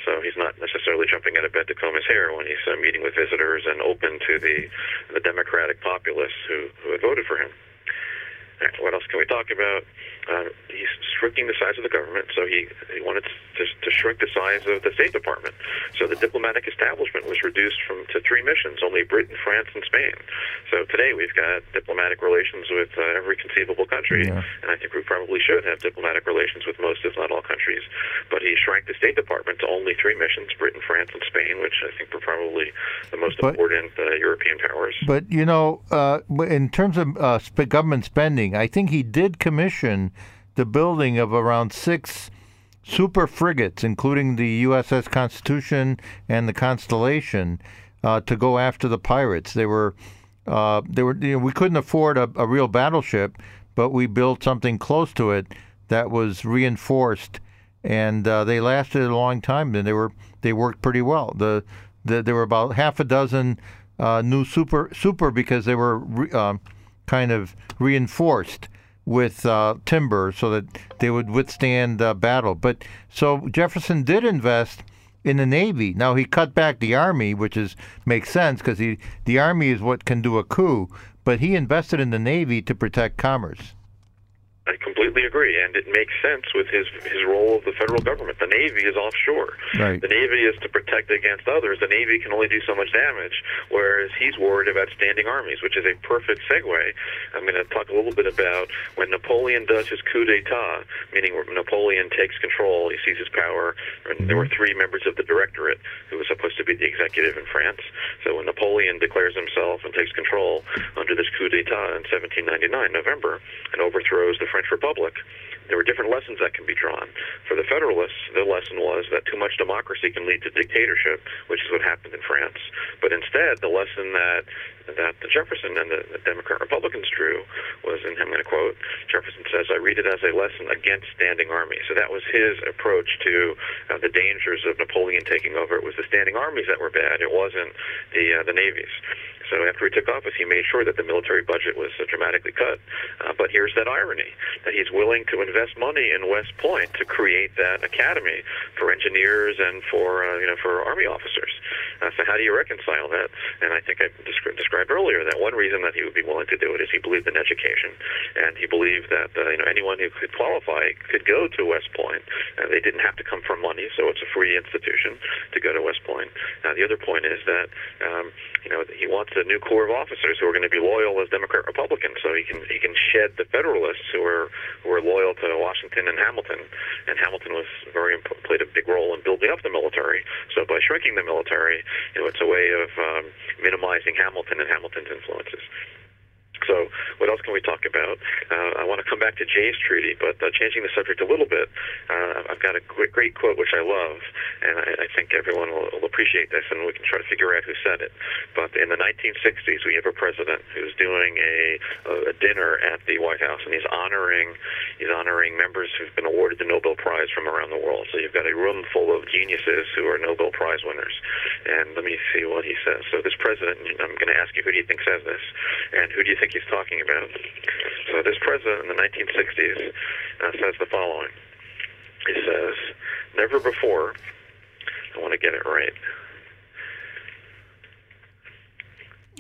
So he's not necessarily jumping out of bed to comb his hair when he's uh, meeting with visitors and open to the, the Democratic populace who, who had voted for him. All right, what else can we talk about? Uh, he's shrinking the size of the government, so he, he wanted to, to shrink the size of the State Department. So the diplomatic establishment was reduced from to three missions, only Britain, France, and Spain. So today we've got diplomatic relations with uh, every conceivable country, yeah. And I think we probably should have diplomatic relations with most, if not all, countries. But he shrank the State Department to only three missions, Britain, France, and Spain, which I think were probably the most but, important uh, European powers. But, you know, uh, in terms of uh, government spending, I think he did commission the building of around six super frigates, including the U S S Constitution and the Constellation, uh, to go after the pirates. They were, uh, they were. You know, we couldn't afford a, a real battleship, but we built something close to it that was reinforced, and uh, they lasted a long time. And they were they worked pretty well. The, the there were about half a dozen uh, new super super because they were re, uh, kind of reinforced with uh, timber so that they would withstand uh, battle. But so Jefferson did invest in the Navy. Now he cut back the Army, which is makes sense because he the Army is what can do a coup, but he invested in the Navy to protect commerce. I completely agree, and it makes sense with his his role of the federal government. The Navy is offshore. Right. The Navy is to protect against others. The Navy can only do so much damage, whereas he's worried about standing armies, which is a perfect segue. I'm going to talk a little bit about when Napoleon does his coup d'etat, meaning Napoleon takes control, he seizes power, and there were three members of the Directorate who was supposed to be the executive in France. So when Napoleon declares himself and takes control under this coup coup d'etat in seventeen ninety-nine, November, and overthrows the French Republic. There were different lessons that can be drawn. For the Federalists, their lesson was that too much democracy can lead to dictatorship, which is what happened in France. But instead, the lesson that that Jefferson and the, the Democrat-Republicans drew was, and I'm going to quote, Jefferson says, I read it as a lesson against standing army. So that was his approach to uh, the dangers of Napoleon taking over. It was the standing armies that were bad. It wasn't the, uh, the navies. So after he took office, he made sure that the military budget was uh, dramatically cut. Uh, but here's that irony, that he's willing to invest money in West Point to create that academy for engineers and for, uh, you know, for Army officers. Uh, so how do you reconcile that? And I think I descri- described earlier that one reason that he would be willing to do it is he believed in education, and he believed that uh, you know, anyone who could qualify could go to West Point. Uh, they didn't have to come for money, so it's a free institution to go to West Point. Now, the other point is that um, you know, he wants a new corps of officers who are going to be loyal as Democrat Republicans, so he can he can shed the Federalists who are who are loyal to Washington and Hamilton, and Hamilton was very played a big role in building up the military. So by shrinking the military, you know, it's a way of um, minimizing Hamilton and Hamilton's influences. So what else can we talk about? Uh, I want to come back to Jay's treaty, but uh, changing the subject a little bit, uh, I've got a great, great quote which I love, and I, I think everyone will, will appreciate this, and we can try to figure out who said it. But in the nineteen sixties, we have a president who's doing a, a dinner at the White House, and he's honoring he's honoring members who've been awarded the Nobel Prize from around the world. So you've got a room full of geniuses who are Nobel Prize winners. And let me see what he says. So this president, I'm going to ask you, who do you think says this, and who do you think he's talking about? So this president in the nineteen sixties uh, says the following. He says, never before, I want to get it right.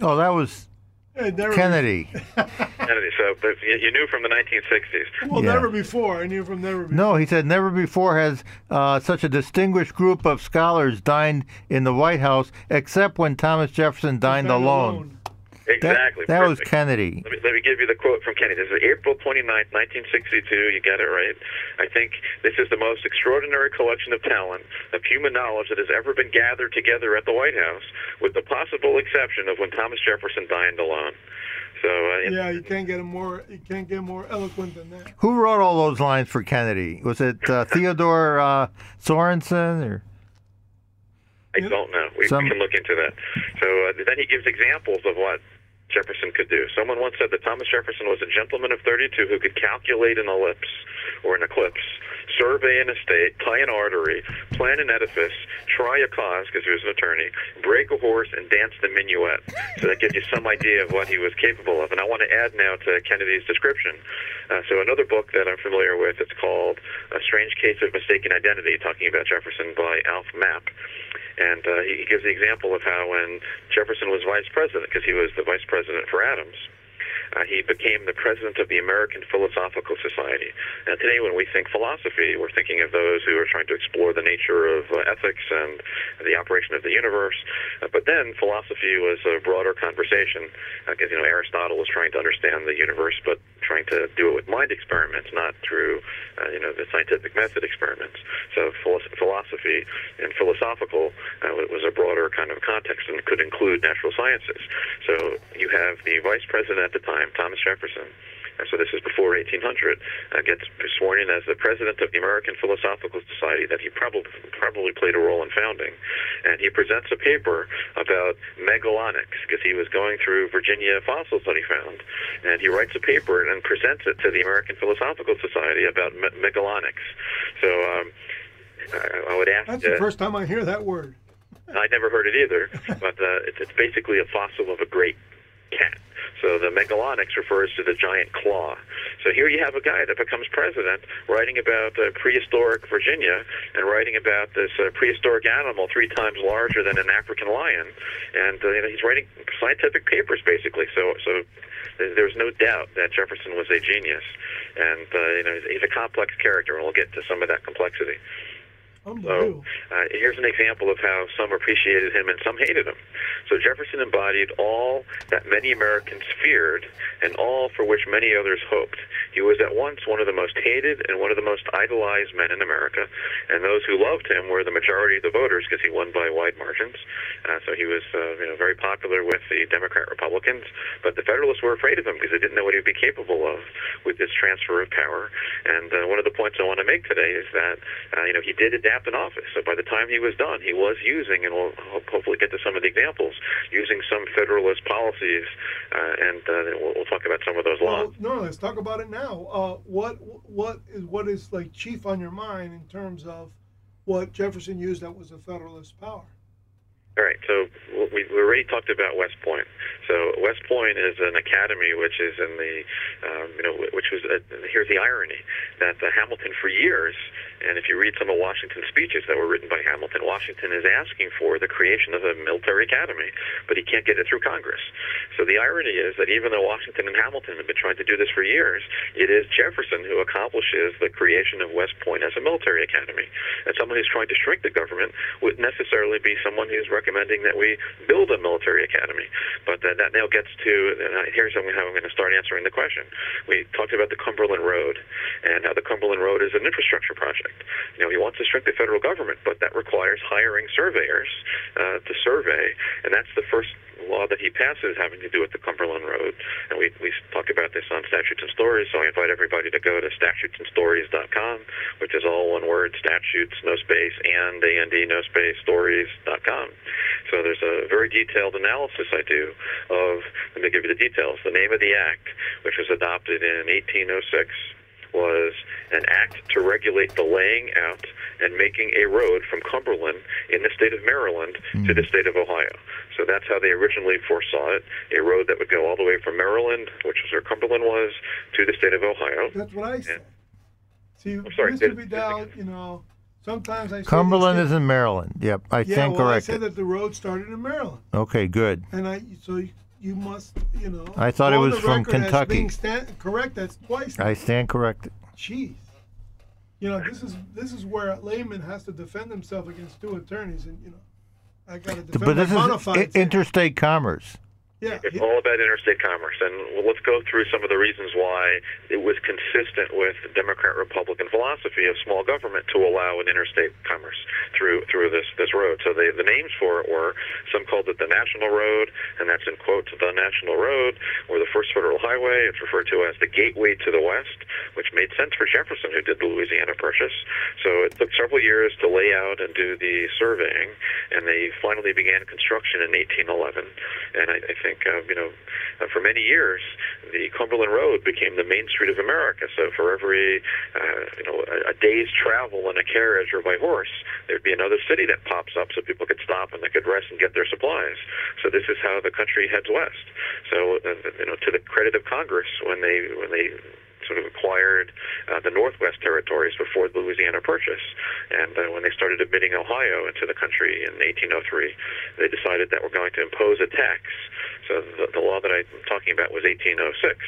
Oh, that was hey, Kennedy. Kennedy, so but you knew from the nineteen sixties. Well, yeah. Never before. I knew from never before. No, he said never before has uh, such a distinguished group of scholars dined in the White House, except when Thomas Jefferson dined alone. alone. Exactly. That, that was Kennedy. Let me, let me give you the quote from Kennedy. This is April twenty-ninth, nineteen sixty-two. You got it right. I think this is the most extraordinary collection of talent, of human knowledge that has ever been gathered together at the White House, with the possible exception of when Thomas Jefferson dined alone. So uh, yeah, you can't get a more you can't get more eloquent than that. Who wrote all those lines for Kennedy? Was it uh, Theodore uh, Sorensen or? I don't know. We, Some... we can look into that. So uh, then he gives examples of what Jefferson could do. Someone once said that Thomas Jefferson was a gentleman of thirty-two who could calculate an ellipse or an eclipse, survey an estate, tie an artery, plan an edifice, try a cause, because he was an attorney, break a horse, and dance the minuet. So that gives you some idea of what he was capable of. And I want to add now to Kennedy's description. Uh, so another book that I'm familiar with, it's called A Strange Case of Mistaken Identity, talking about Jefferson by Alf Mapp. And uh, he gives the example of how when Jefferson was vice president, because he was the vice president for Adams, uh, he became the president of the American Philosophical Society. Now today when we think philosophy, we're thinking of those who are trying to explore the nature of uh, ethics and the operation of the universe. Uh, but then philosophy was a broader conversation, because uh, you know, Aristotle was trying to understand the universe, but trying to do it with mind experiments, not through uh, you know, the scientific method experiments. So philosophy and philosophical uh, was a broader kind of context and could include natural sciences. So you have the vice president at the time, Thomas Jefferson, so this is before eighteen hundred, uh, gets sworn in as the president of the American Philosophical Society that he probably probably played a role in founding. And he presents a paper about megalonyx, because he was going through Virginia fossils that he found. And he writes a paper and presents it to the American Philosophical Society about me megalonyx. So um, I, I would ask... That's the uh, first time I hear that word. I never heard it either, but uh, it's, it's basically a fossil of a great cat. So the megalonyx refers to the giant claw. So here you have a guy that becomes president writing about uh, prehistoric Virginia and writing about this uh, prehistoric animal three times larger than an African lion. And uh, you know, he's writing scientific papers, basically. So, so there's no doubt that Jefferson was a genius. And uh, you know, he's a complex character, and we'll get to some of that complexity. So uh, here's an example of how some appreciated him and some hated him. So Jefferson embodied all that many Americans feared and all for which many others hoped. He was at once one of the most hated and one of the most idolized men in America, and those who loved him were the majority of the voters because he won by wide margins. Uh, so he was uh, you know, very popular with the Democrat-Republicans, but the Federalists were afraid of him because they didn't know what he would be capable of with this transfer of power. And uh, one of the points I want to make today is that uh, you know, he did adapt in office. So by the time he was done, he was using, and we'll hopefully get to some of the examples, using some Federalist policies, uh, and uh, we'll, we'll talk about some of those laws. Well, no, let's talk about it now. Uh, what what is what is like chief on your mind in terms of what Jefferson used that was a Federalist power? All right, so we already talked about West Point. So West Point is an academy which is in the, um, you know, which was, a, here's the irony, that uh, Hamilton for years, and if you read some of Washington's speeches that were written by Hamilton, Washington is asking for the creation of a military academy, but he can't get it through Congress. So the irony is that even though Washington and Hamilton have been trying to do this for years, it is Jefferson who accomplishes the creation of West Point as a military academy. And someone who's trying to shrink the government wouldn't necessarily be someone who's recommending that we build a military academy. But that, that now gets to, and here's how I'm going to start answering the question. We talked about the Cumberland Road and how the Cumberland Road is an infrastructure project. You know, he wants to shrink the federal government, but that requires hiring surveyors uh, to survey, and that's the first law that he passes having to do with the Cumberland Road. And we, we talked about this on Statutes and Stories, so I invite everybody to go to statutes and stories dot com, which is all one word, statutes, no space, and, A N D, no space, stories dot com. So there's a very detailed analysis I do of, let me give you the details, the name of the act, which was adopted in eighteen oh six, was an act to regulate the laying out and making a road from Cumberland in the state of Maryland mm. to the state of Ohio. So that's how they originally foresaw it, a road that would go all the way from Maryland, which is where Cumberland was, to the state of Ohio. That's what I said. And, see, I'm sorry, Mister Vidal, you know, sometimes I Cumberland is in Maryland. Yep, I yeah, think well, correct. I said that the road started in Maryland. Okay, good. And I so. You must, you know. I thought it was from Kentucky. Being stand, correct, that's twice. I stand corrected. Jeez, you know, this is this is where a layman has to defend himself against two attorneys, and you know, I got to defend. But this is interstate commerce. Yeah, it's yeah. all about interstate commerce, and well, let's go through some of the reasons why it was consistent with the Democrat-Republican philosophy of small government to allow an interstate commerce through through this this road. So they, the names for it were, some called it the National Road, and that's in quotes, the National Road, or the First Federal Highway. It's referred to as the Gateway to the West, which made sense for Jefferson, who did the Louisiana Purchase. So it took several years to lay out and do the surveying, and they finally began construction in eighteen eleven, and I, I think I think, uh, you know, uh, for many years, the Cumberland Road became the main street of America. So for every, uh, you know, a, a day's travel in a carriage or by horse, there'd be another city that pops up so people could stop and they could rest and get their supplies. So this is how the country heads west. So, uh, you know, to the credit of Congress, when they, when they sort of acquired uh, the Northwest Territories before the Louisiana Purchase. And uh, when they started admitting Ohio into the country in eighteen oh three, they decided that we're going to impose a tax. So the, the law that I'm talking about was eighteen oh six.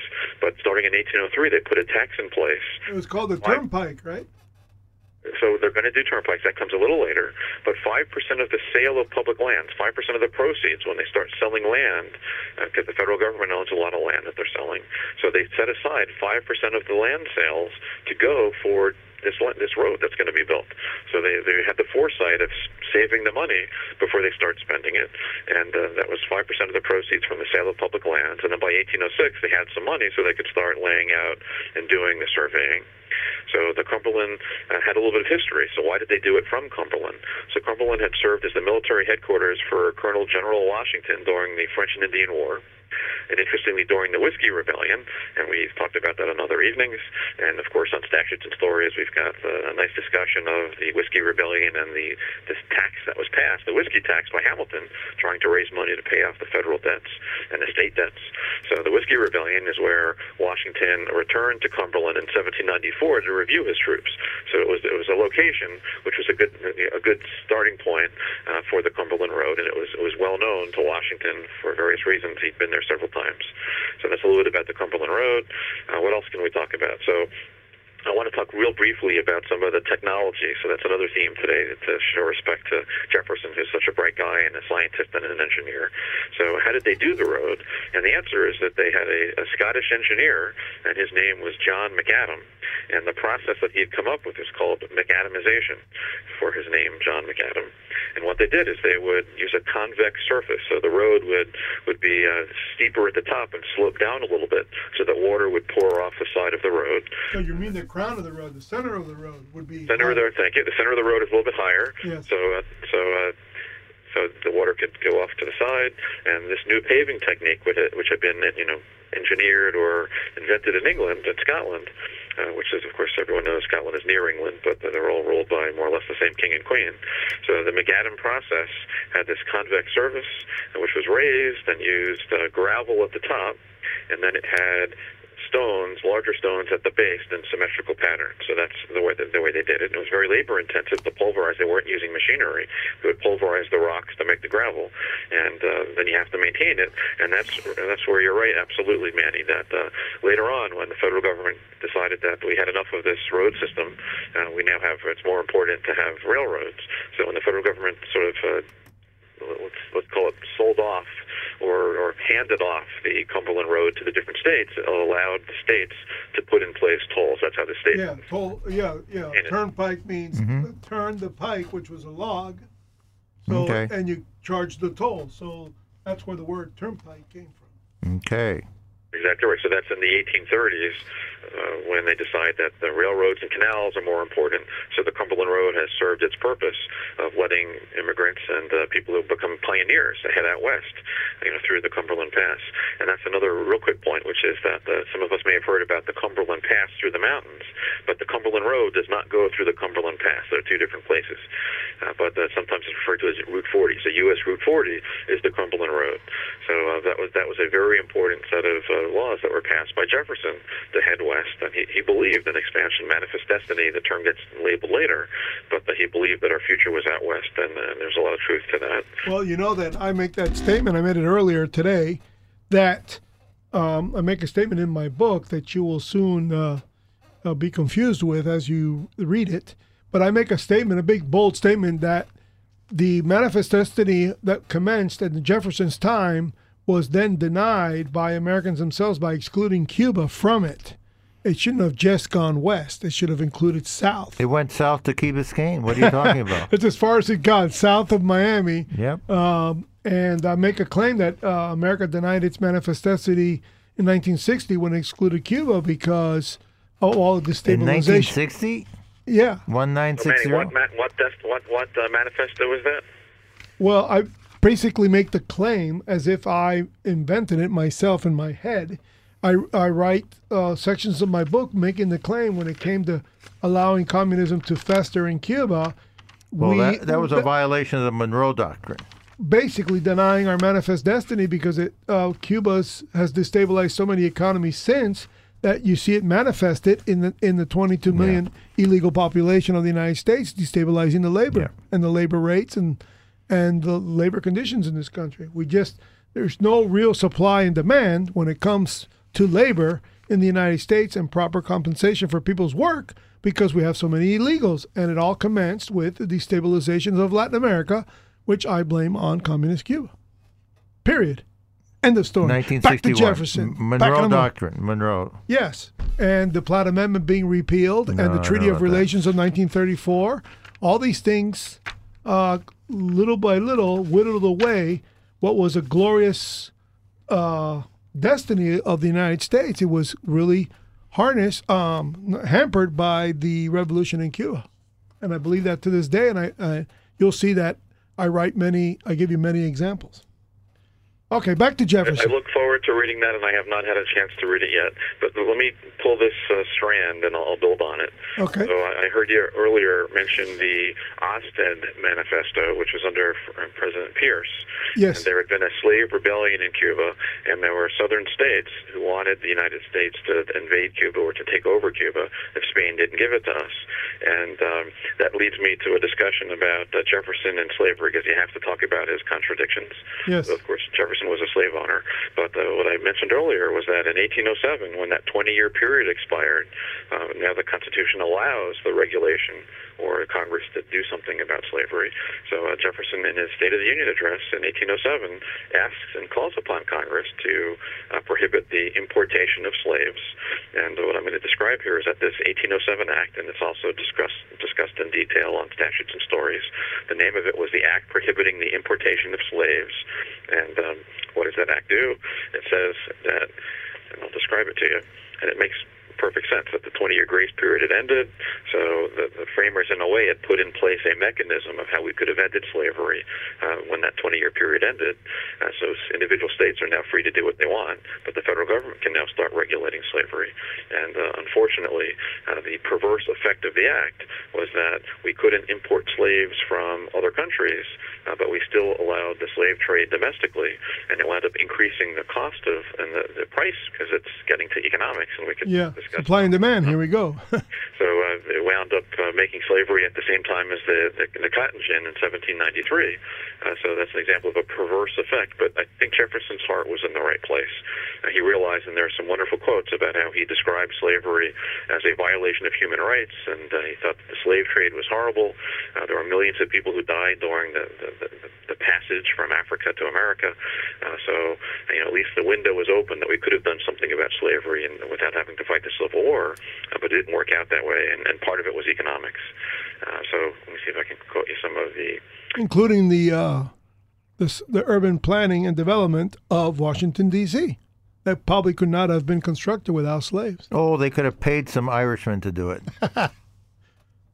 But starting in eighteen oh three, they put a tax in place. It was called the Turnpike, right? So they're going to do turnpikes. That comes a little later. But five percent of the sale of public lands, five percent of the proceeds when they start selling land, because uh, the federal government owns a lot of land that they're selling. So they set aside five percent of the land sales to go for this this road that's going to be built. So they, they had the foresight of saving the money before they start spending it. And uh, that was five percent of the proceeds from the sale of public lands. And then by eighteen oh six, they had some money so they could start laying out and doing the surveying. So the Cumberland uh, had a little bit of history. So why did they do it from Cumberland? So Cumberland had served as the military headquarters for Colonel General Washington during the French and Indian War. And interestingly, during the Whiskey Rebellion, and we've talked about that on other evenings, and of course on Statutes and Stories, we've got a nice discussion of the Whiskey Rebellion and the this tax that was passed, the whiskey tax by Hamilton, trying to raise money to pay off the federal debts and the state debts. So the Whiskey Rebellion is where Washington returned to Cumberland in seventeen ninety-four to review his troops. So it was it was a location which was a good a good starting point uh, for the Cumberland Road, and it was it was well known to Washington for various reasons. He'd been there several times. So that's a little bit about the Cumberland Road. Uh, what else can we talk about? So I want to talk real briefly about some of the technology. So that's another theme today, to show respect to Jefferson, who's such a bright guy and a scientist and an engineer. So how did they do the road? And the answer is that they had a, a Scottish engineer, and his name was John McAdam. And the process that he had come up with is called McAdamization, for his name, John McAdam. And what they did is they would use a convex surface. So the road would, would be uh, steeper at the top and slope down a little bit so that water would pour off the side of the road. So you mean the crown of the road, the center of the road would be... Center of the, thank you. The center of the road is a little bit higher. Yes. So, uh, so uh, so the water could go off to the side, and this new paving technique, which had been, you know, engineered or invented in England and Scotland, uh, which is, of course, everyone knows Scotland is near England, but they're all ruled by more or less the same king and queen. So the McAdam process had this convex surface, which was raised and used uh, gravel at the top, and then it had stones, larger stones at the base in symmetrical pattern. So that's the way the, the way they did it. And it was very labor intensive to pulverize. They weren't using machinery. They would pulverize the rocks to make the gravel, and uh, then you have to maintain it. And that's that's where you're right, absolutely, Manny. That uh, later on, when the federal government decided that we had enough of this road system, uh, we now have it's more important to have railroads. So when the federal government sort of uh, Let's, let's call it sold off or, or handed off the Cumberland Road to the different states, allowed the states to put in place tolls. That's how the state... Yeah, toll, yeah, yeah. Turnpike means mm-hmm. turn the pike, which was a log, so okay. and you charge the toll. So that's where the word turnpike came from. Okay. Exactly right. So that's in the eighteen thirties uh, when they decide that the railroads and canals are more important. So the Cumberland Road has served its purpose of letting immigrants and uh, people who become pioneers head out west, you know, through the Cumberland Pass. And that's another real quick point, which is that uh, some of us may have heard about the Cumberland Pass through the mountains, but the Cumberland Road does not go through the Cumberland Pass. They're two different places. Uh, but uh, sometimes it's referred to as Route forty. So U S Route forty is the Cumberland Road. So uh, that was that was a very important set of uh, laws that were passed by Jefferson to head west, and he, he believed in expansion, manifest destiny. The term gets labeled later, but that he believed that our future was out west, and, and there's a lot of truth to that. Well, you know that I make that statement. I made it earlier today. That um, I make a statement in my book that you will soon uh, uh, be confused with as you read it. But I make a statement, a big bold statement, that the manifest destiny that commenced at Jefferson's time was then denied by Americans themselves by excluding Cuba from it. It shouldn't have just gone west. It should have included south. It went south to Key Biscayne. What are you talking about? It's as far as it got, south of Miami. Yep. Um, and I make a claim that uh, America denied its manifest destiny in nineteen sixty when it excluded Cuba because of all of the destabilization. In nineteen sixty? Yeah. one nine six zero. Oh, Manny, what what, what, what uh, manifesto was that? Well, I... basically make the claim as if I invented it myself in my head. I, I write uh, sections of my book making the claim when it came to allowing communism to fester in Cuba. Well, we, that, that was a violation of the Monroe Doctrine. Basically denying our manifest destiny because it uh, Cuba's has destabilized so many economies since that you see it manifested in the in the twenty-two million yeah. illegal population of the United States, destabilizing the labor yeah. and the labor rates and and the labor conditions in this country. We just, there's no real supply and demand when it comes to labor in the United States and proper compensation for people's work because we have so many illegals. And it all commenced with the destabilization of Latin America, which I blame on communist Cuba. Period. End of story. nineteen sixty-one. Back to Jefferson. M- Monroe Doctrine. Monroe. Yes. And the Platt Amendment being repealed no, and the Treaty of Relations that. of nineteen thirty-four. All these things... Uh, little by little, whittled away what was a glorious uh, destiny of the United States. It was really harnessed, um, hampered by the revolution in Cuba. And I believe that to this day, and I, I you'll see that I write many, I give you many examples. Okay, back to Jefferson. I look forward to reading that, and I have not had a chance to read it yet. But let me pull this uh, strand, and I'll build on it. Okay. So I heard you earlier mention the Ostend Manifesto, which was under President Pierce. Yes. And there had been a slave rebellion in Cuba, and there were southern states who wanted the United States to invade Cuba or to take over Cuba if Spain didn't give it to us. And um, that leads me to a discussion about uh, Jefferson and slavery, because you have to talk about his contradictions. Yes. So of course, Jefferson Jefferson was a slave owner. But the, what I mentioned earlier was that in eighteen oh seven, when that twenty-year period expired, uh, now the Constitution allows the regulation or Congress to do something about slavery. So uh, Jefferson, in his State of the Union address in eighteen oh seven, asks and calls upon Congress to uh, prohibit the importation of slaves. And what I'm going to describe here is that this eighteen oh seven Act, and it's also discussed, discussed in detail on Statutes and Stories. The name of it was the Act Prohibiting the Importation of Slaves. And um, what does that act do? It says that, and I'll describe it to you, and it makes perfect sense that the twenty-year grace period had ended, so the, the framers, in a way, had put in place a mechanism of how we could have ended slavery uh, when that twenty-year period ended. Uh, so individual states are now free to do what they want, but the federal government can now start regulating slavery. And uh, unfortunately, uh, the perverse effect of the act was that we couldn't import slaves from other countries, uh, but we still allowed the slave trade domestically, and it wound up increasing the cost of and the, the price, because it's getting to economics, and we could yeah. Supply and demand, here we go. So uh, they wound up uh, making slavery at the same time as the, the, the cotton gin in seventeen ninety-three. Uh, so that's an example of a perverse effect, but I think Jefferson's heart was in the right place. Uh, he realized, and there are some wonderful quotes about how he described slavery as a violation of human rights, and uh, he thought that the slave trade was horrible. Uh, there were millions of people who died during the, the, the, the passage from Africa to America. Uh, so you know, at least the window was open that we could have done something about slavery and without having to fight the Civil War, uh, but it didn't work out that way, and, and part of it was economics. Uh, so let me see if I can quote you some of the... Including the, uh, the, the urban planning and development of Washington, D C That probably could not have been constructed without slaves. Oh, they could have paid some Irishmen to do it.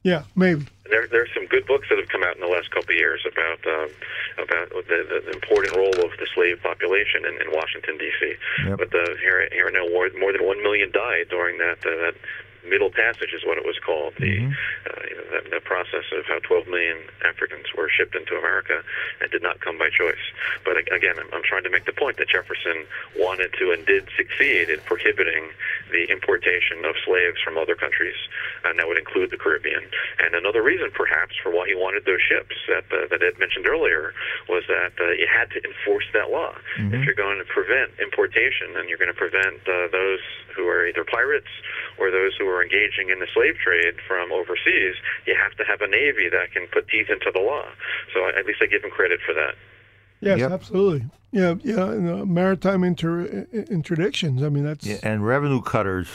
Yeah, maybe. There, there are some good books that have come out in the last couple of years about um, about the, the important role of the slave population in, in Washington, D C Yep. But the, here, here now, more than one million died during that uh, that Middle Passage is what it was called. The mm-hmm. uh, you know, that, that process of how twelve million Africans were shipped into America and did not come by choice. But again, I'm, I'm trying to make the point that Jefferson wanted to and did succeed in prohibiting the importation of slaves from other countries, and that would include the Caribbean. And another reason, perhaps, for why he wanted those ships that uh, that Ed mentioned earlier was that uh, you had to enforce that law. Mm-hmm. If you're going to prevent importation, and you're going to prevent uh, those who are either pirates or those who are engaging in the slave trade from overseas, you have to have a navy that can put teeth into the law. So at least I give him credit for that. Yes, yep. Absolutely. Yeah, yeah. And, uh, maritime inter interdictions. I mean, that's yeah, and revenue cutters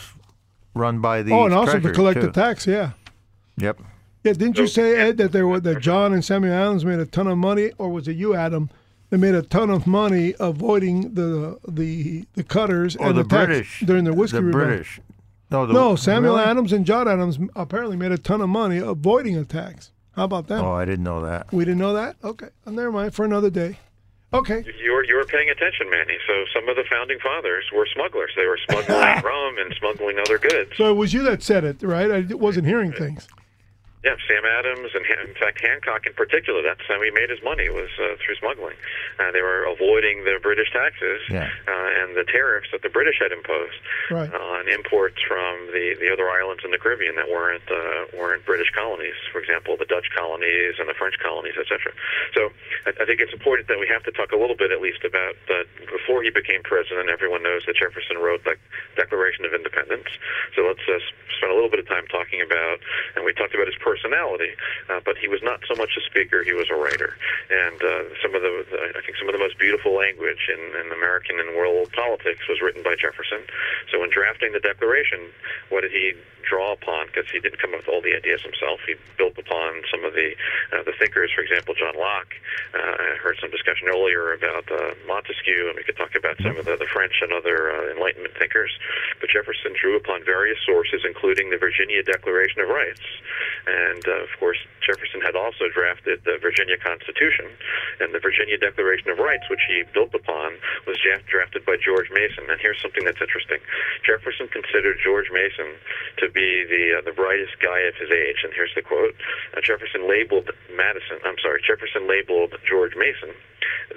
run by the oh, and also to collect too. the tax. Yeah. Yep. Yeah. Didn't so, you say Ed that there were that John and Samuel Adams made a ton of money, or was it you, Adam? They made a ton of money avoiding the the the cutters or and the, the tax British during the Whiskey Rebellion. British. No, the, no, Samuel really? Adams and John Adams apparently made a ton of money avoiding a tax. How about that? Oh, I didn't know that. We didn't know that? Okay. Oh, never mind. For another day. Okay. You're you're paying attention, Manny. So some of the founding fathers were smugglers. They were smuggling rum and smuggling other goods. So it was you that said it, right? I wasn't hearing things. Yeah, Sam Adams and, in fact, Hancock in particular, that's how he made his money, was uh, through smuggling. Uh, they were avoiding the British taxes yeah. uh, and the tariffs that the British had imposed right. on imports from the, the other islands in the Caribbean that weren't uh, weren't British colonies, for example, the Dutch colonies and the French colonies, et cetera. So I, I think it's important that we have to talk a little bit, at least, about that. Before he became president, everyone knows that Jefferson wrote the Declaration of Independence. So let's uh, spend a little bit of time talking about, and we talked about his personality, uh, but he was not so much a speaker, he was a writer. And uh, some of the, the, I think some of the most beautiful language in, in American and world politics was written by Jefferson. So in drafting the Declaration, what did he draw upon? Because he didn't come up with all the ideas himself. He built upon some of the uh, the thinkers, for example, John Locke. Uh, I heard some discussion earlier about uh, Montesquieu, and we could talk about some of the, the French and other uh, Enlightenment thinkers. But Jefferson drew upon various sources, including the Virginia Declaration of Rights. And And, uh, of course, Jefferson had also drafted the Virginia Constitution, and the Virginia Declaration of Rights, which he built upon, was drafted by George Mason. And here's something that's interesting. Jefferson considered George Mason to be the uh, the brightest guy of his age, and here's the quote. Uh, Jefferson labeled Madison, I'm sorry, Jefferson labeled George Mason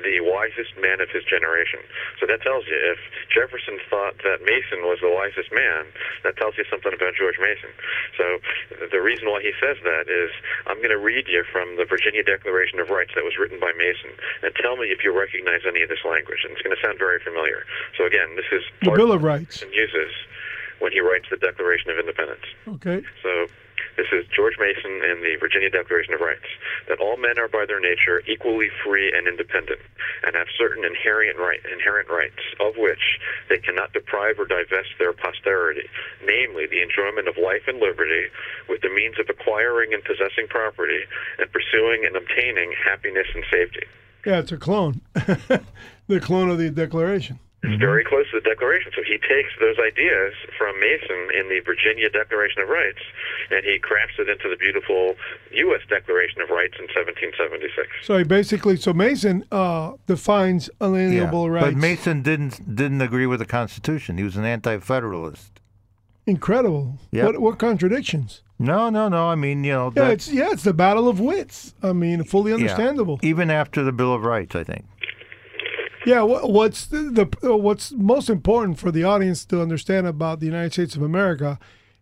the wisest man of his generation. So that tells you, if Jefferson thought that Mason was the wisest man, that tells you something about George George Mason. So the reason why he says that is, I'm going to read you from the Virginia Declaration of Rights that was written by Mason, and tell me if you recognize any of this language. And it's going to sound very familiar. So again, this is the Bill of Rights and uses when he writes the Declaration of Independence. Okay. So this is George Mason in the Virginia Declaration of Rights, that all men are by their nature equally free and independent, and have certain inherent right, inherent rights, of which they cannot deprive or divest their posterity, namely the enjoyment of life and liberty, with the means of acquiring and possessing property, and pursuing and obtaining happiness and safety. Yeah, it's a clone. The clone of the Declaration. It's very close to the Declaration. So he takes those ideas from Mason in the Virginia Declaration of Rights, and he crafts it into the beautiful U S Declaration of Rights in seventeen seventy-six. So he basically, so Mason uh, defines unalienable yeah, rights. But Mason didn't didn't agree with the Constitution. He was an anti-federalist. Incredible. Yep. What, what contradictions? No, no, no. I mean, you know. Yeah, it's, yeah, it's the battle of wits. I mean, fully understandable. Yeah, even after the Bill of Rights, I think. Yeah, what's the, the what's most important for the audience to understand about the United States of America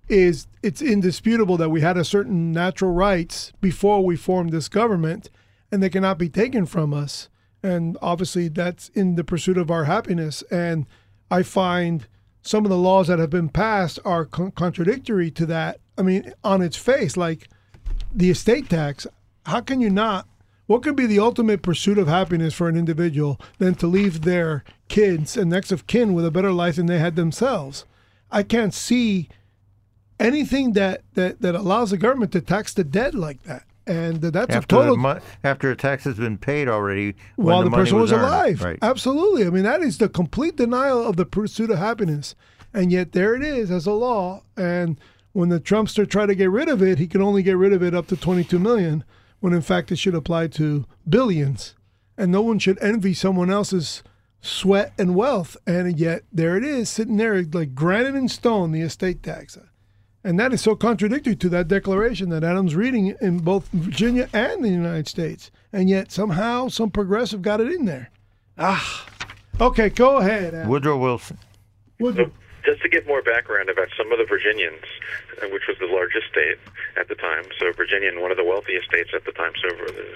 is it's indisputable that we had a certain natural rights before we formed this government, and they cannot be taken from us. And obviously, that's in the pursuit of our happiness. And I find some of the laws that have been passed are con- contradictory to that. I mean, on its face, like the estate tax. How can you not? What could be the ultimate pursuit of happiness for an individual than to leave their kids and next of kin with a better life than they had themselves? I can't see anything that, that, that allows the government to tax the dead like that. And that's after a total... Mo- after a tax has been paid already while the, the person was, was alive. Right. Absolutely. I mean, that is the complete denial of the pursuit of happiness. And yet there it is as a law. And when the Trumpster tried to get rid of it, he could only get rid of it up to twenty-two million. When in fact it should apply to billions. And no one should envy someone else's sweat and wealth. And yet there it is, sitting there like granite in stone, the estate tax. And that is so contradictory to that declaration that Adam's reading in both Virginia and the United States. And yet somehow some progressive got it in there. Ah, okay, go ahead, Adam. Woodrow Wilson. Woodrow. Just to give more background about some of the Virginians, which was the largest state at the time, so Virginia and one of the wealthiest states at the time, so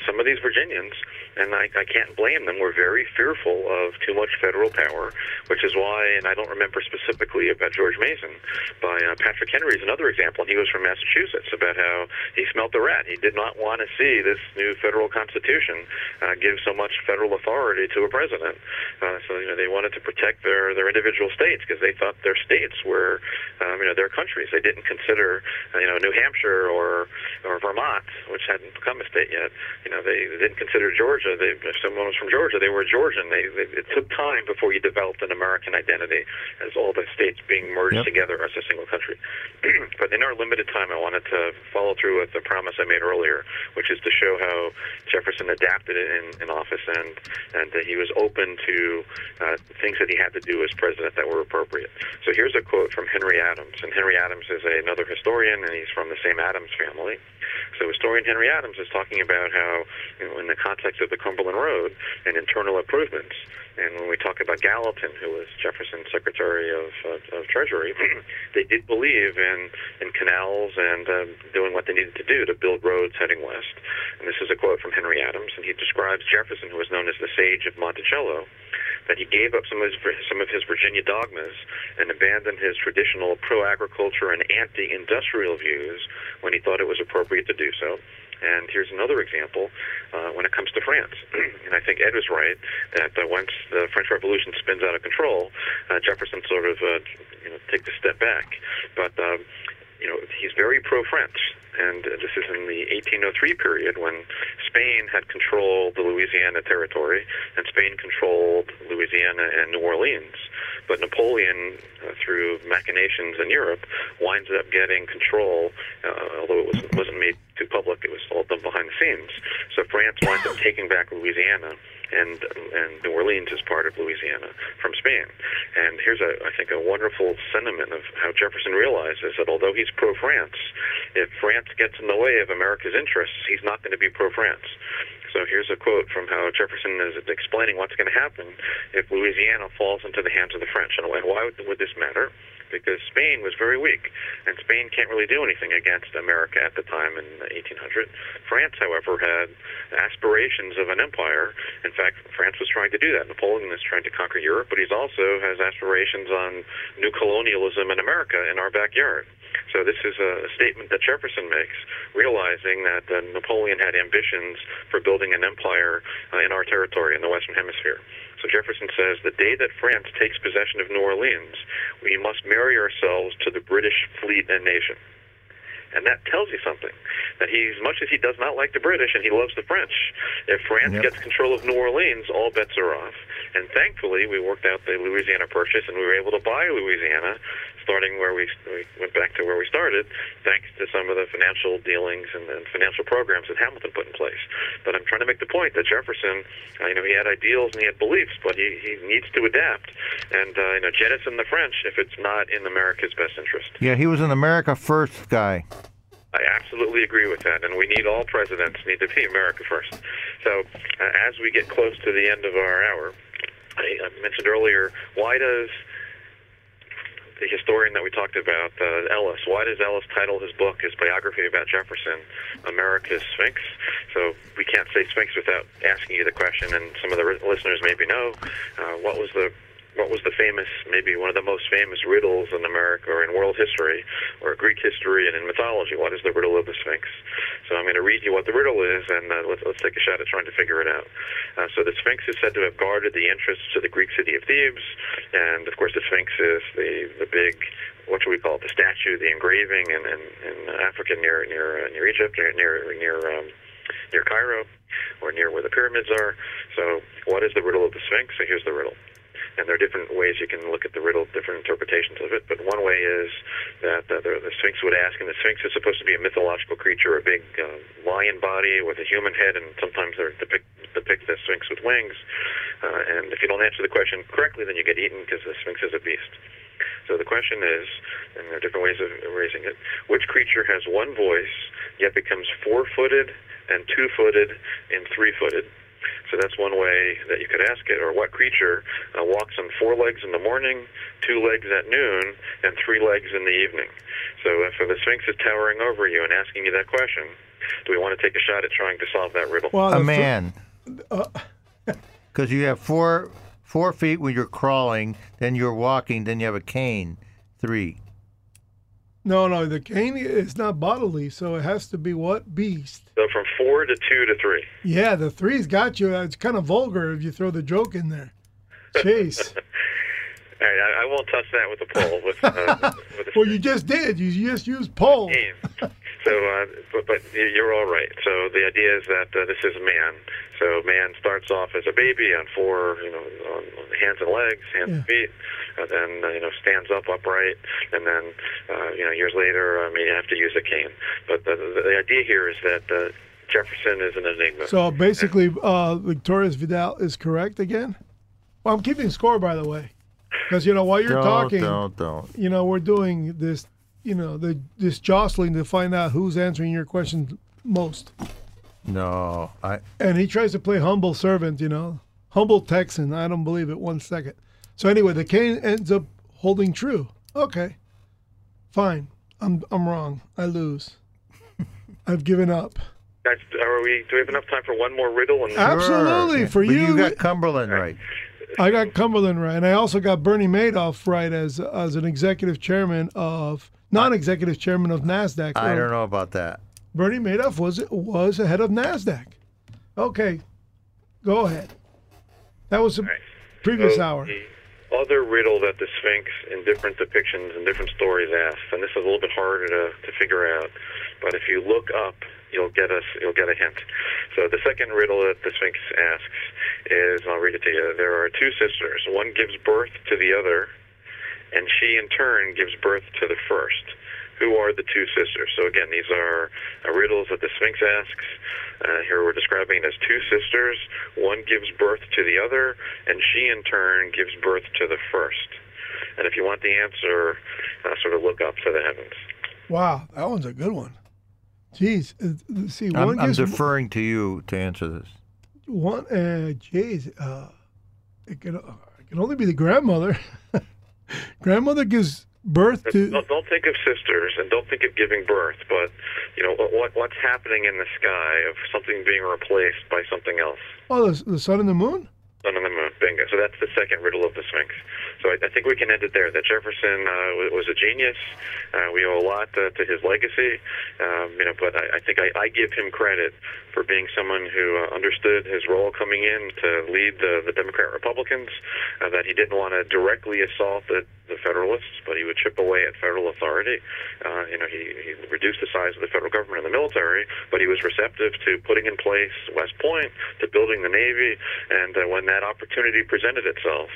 some of these Virginians, and I, I can't blame them, were very fearful of too much federal power, which is why, and I don't remember specifically about George Mason, but uh, Patrick Henry is another example, and he was from Massachusetts, about how he smelt the rat. He did not want to see this new federal constitution uh, give so much federal authority to a president. Uh, so you know, they wanted to protect their, their individual states because they thought their states were, um, you know, their countries. They didn't consider, you know, New Hampshire or or Vermont, which hadn't become a state yet. You know, they, they didn't consider Georgia. They, if someone was from Georgia, they were Georgian. They, they, it took time before you developed an American identity as all the states being merged yep. together as a single country. But in our limited time, I wanted to follow through with the promise I made earlier, which is to show how Jefferson adapted in, in office and, and that he was open to uh, things that he had to do as president that were appropriate. So here's a quote from Henry Adams, and Henry Adams is a, another historian, and he's from the same Adams family. So historian Henry Adams is talking about how, you know, in the context of the Cumberland Road and internal improvements, and when we talk about Gallatin, who was Jefferson's Secretary of, uh, of Treasury, they did believe in, in canals and uh, doing what they needed to do to build roads heading west. And this is a quote from Henry Adams, and he describes Jefferson, who was known as the Sage of Monticello, that he gave up some of his, some of his Virginia dogmas and abandoned his traditional pro-agriculture and anti-industrial views when he thought it was appropriate to do so. And here's another example uh, when it comes to France. And I think Ed was right that uh, once the French Revolution spins out of control, uh, Jefferson sort of uh, you know, takes a step back. But um, you know, he's very pro-French. And this is in the eighteen oh three period when Spain had controlled the Louisiana territory, and Spain controlled Louisiana and New Orleans. But Napoleon, uh, through machinations in Europe, winds up getting control, uh, although it was, wasn't made too public, it was all done behind the scenes. So France winds up taking back Louisiana, and and New Orleans is part of Louisiana from Spain. And here's, a, I think, a wonderful sentiment of how Jefferson realizes that although he's pro-France, if France gets in the way of America's interests, he's not going to be pro-France. So here's a quote from how Jefferson is explaining what's going to happen if Louisiana falls into the hands of the French. And why would this matter? because Spain was very weak, and Spain can't really do anything against America at the time in eighteen hundred. France, however, had aspirations of an empire. In fact, France was trying to do that. Napoleon is trying to conquer Europe, but he also has aspirations on new colonialism in America in our backyard. So this is a statement that Jefferson makes, realizing that uh, Napoleon had ambitions for building an empire uh, in our territory, in the Western Hemisphere. So Jefferson says, the day that France takes possession of New Orleans, we must marry ourselves to the British fleet and nation. And that tells you something, that he, as much as he does not like the British and he loves the French, if France yep. gets control of New Orleans, all bets are off. And thankfully, we worked out the Louisiana Purchase, and we were able to buy Louisiana, starting where we, we went back to where we started, thanks to some of the financial dealings and, and financial programs that Hamilton put in place. But I'm trying to make the point that Jefferson, uh, you know, he had ideals and he had beliefs, but he, he needs to adapt and, uh, you know, jettison the French if it's not in America's best interest. Yeah, he was an America First guy. I absolutely agree with that, and we need all presidents need to be America First. So uh, as we get close to the end of our hour, I, I mentioned earlier, why does the historian that we talked about, uh, Ellis, why does Ellis title his book, his biography about Jefferson, America's Sphinx? So we can't say Sphinx without asking you the question, and some of the listeners maybe know, uh, what was the What was the famous, maybe one of the most famous riddles in America or in world history or Greek history and in mythology? What is the riddle of the Sphinx? So I'm going to read you what the riddle is, and uh, let's, let's take a shot at trying to figure it out. Uh, so the Sphinx is said to have guarded the entrance to the Greek city of Thebes, and of course the Sphinx is the, the big, what should we call it, the statue, the engraving in, in, in Africa near, near, uh, near Egypt, near, near, near, um, near Cairo, or near where the pyramids are. So what is the riddle of the Sphinx? So here's the riddle. And there are different ways you can look at the riddle, different interpretations of it. But one way is that uh, the, the Sphinx would ask, and the Sphinx is supposed to be a mythological creature, a big uh, lion body with a human head, and sometimes they're depict, depict the Sphinx with wings. Uh, and if you don't answer the question correctly, then you get eaten because the Sphinx is a beast. So the question is, and there are different ways of raising it, which creature has one voice, yet becomes four-footed and two-footed and three-footed? So that's one way that you could ask it. Or what creature uh, walks on four legs in the morning, two legs at noon, and three legs in the evening? So if the Sphinx is towering over you and asking you that question, do we want to take a shot at trying to solve that riddle? Well, a man. Because you have four four feet when you're crawling, then you're walking, then you have a cane, three. No, no, the cane is not bodily, so it has to be what? Beast. So from four to two to three. Yeah, the three's got you. It's kind of vulgar if you throw the joke in there. Chase. All right, I, I won't touch that with a pole. With, uh, with the well, you just did. You just used pole. So, uh, but, but you're all right. So the idea is that uh, this is man. So man starts off as a baby on four, you know, on hands and legs, hands yeah. and feet, and then, uh, you know, stands up upright, and then, uh, you know, years later, I mean, you have to use a cane. But the, the, the idea here is that uh, Jefferson is an enigma. So basically, uh, Victoria's Vidal is correct again? Well, I'm keeping score, by the way, because, you know, while you're don't, talking, don't, don't. you know, we're doing this, you know, the, this jostling to find out who's answering your question most. No, I. And he tries to play humble servant, you know, humble Texan. I don't believe it one second. So anyway, the cane ends up holding true. Okay, fine. I'm I'm wrong. I lose. I've given up. That's, are we? Do we have enough time for one more riddle? And absolutely sure. for but you. You got Cumberland right. I got Cumberland right, and I also got Bernie Madoff right as as an executive chairman of non-executive chairman of NASDAQ. I don't know about that. Bernie Madoff was was ahead of NASDAQ. Okay, go ahead. That was the right. previous so hour. The other riddle that the Sphinx in different depictions and different stories asks, and this is a little bit harder to, to figure out, but if you look up, you'll get us. You'll get a hint. So the second riddle that the Sphinx asks is, and I'll read it to you, there are two sisters. One gives birth to the other, and she in turn gives birth to the first. Who are the two sisters? So again, these are uh, riddles that the Sphinx asks. Uh, here we're describing it as two sisters. One gives birth to the other, and she in turn gives birth to the first. And if you want the answer, uh, sort of look up to the heavens. Wow, that one's a good one. Jeez, see, I'm, one I'm gives, deferring to you to answer this. One, uh, geez, uh, it can, uh, it can only be the grandmother. Grandmother gives birth to... Don't, don't think of sisters and don't think of giving birth, but you know what what's happening in the sky of something being replaced by something else. Oh, the, the sun and the moon? Sun and the moon, bingo. So that's the second riddle of the Sphinx. So I, I think we can end it there, that Jefferson uh, was a genius. Uh, we owe a lot uh, to his legacy, um, you know, but I, I think I, I give him credit for being someone who uh, understood his role coming in to lead the, the Democrat-Republicans, uh, that he didn't want to directly assault the, the Federalists, but he would chip away at federal authority. Uh, you know, he, he reduced the size of the federal government and the military, but he was receptive to putting in place West Point, to building the Navy, and uh, when that opportunity presented itself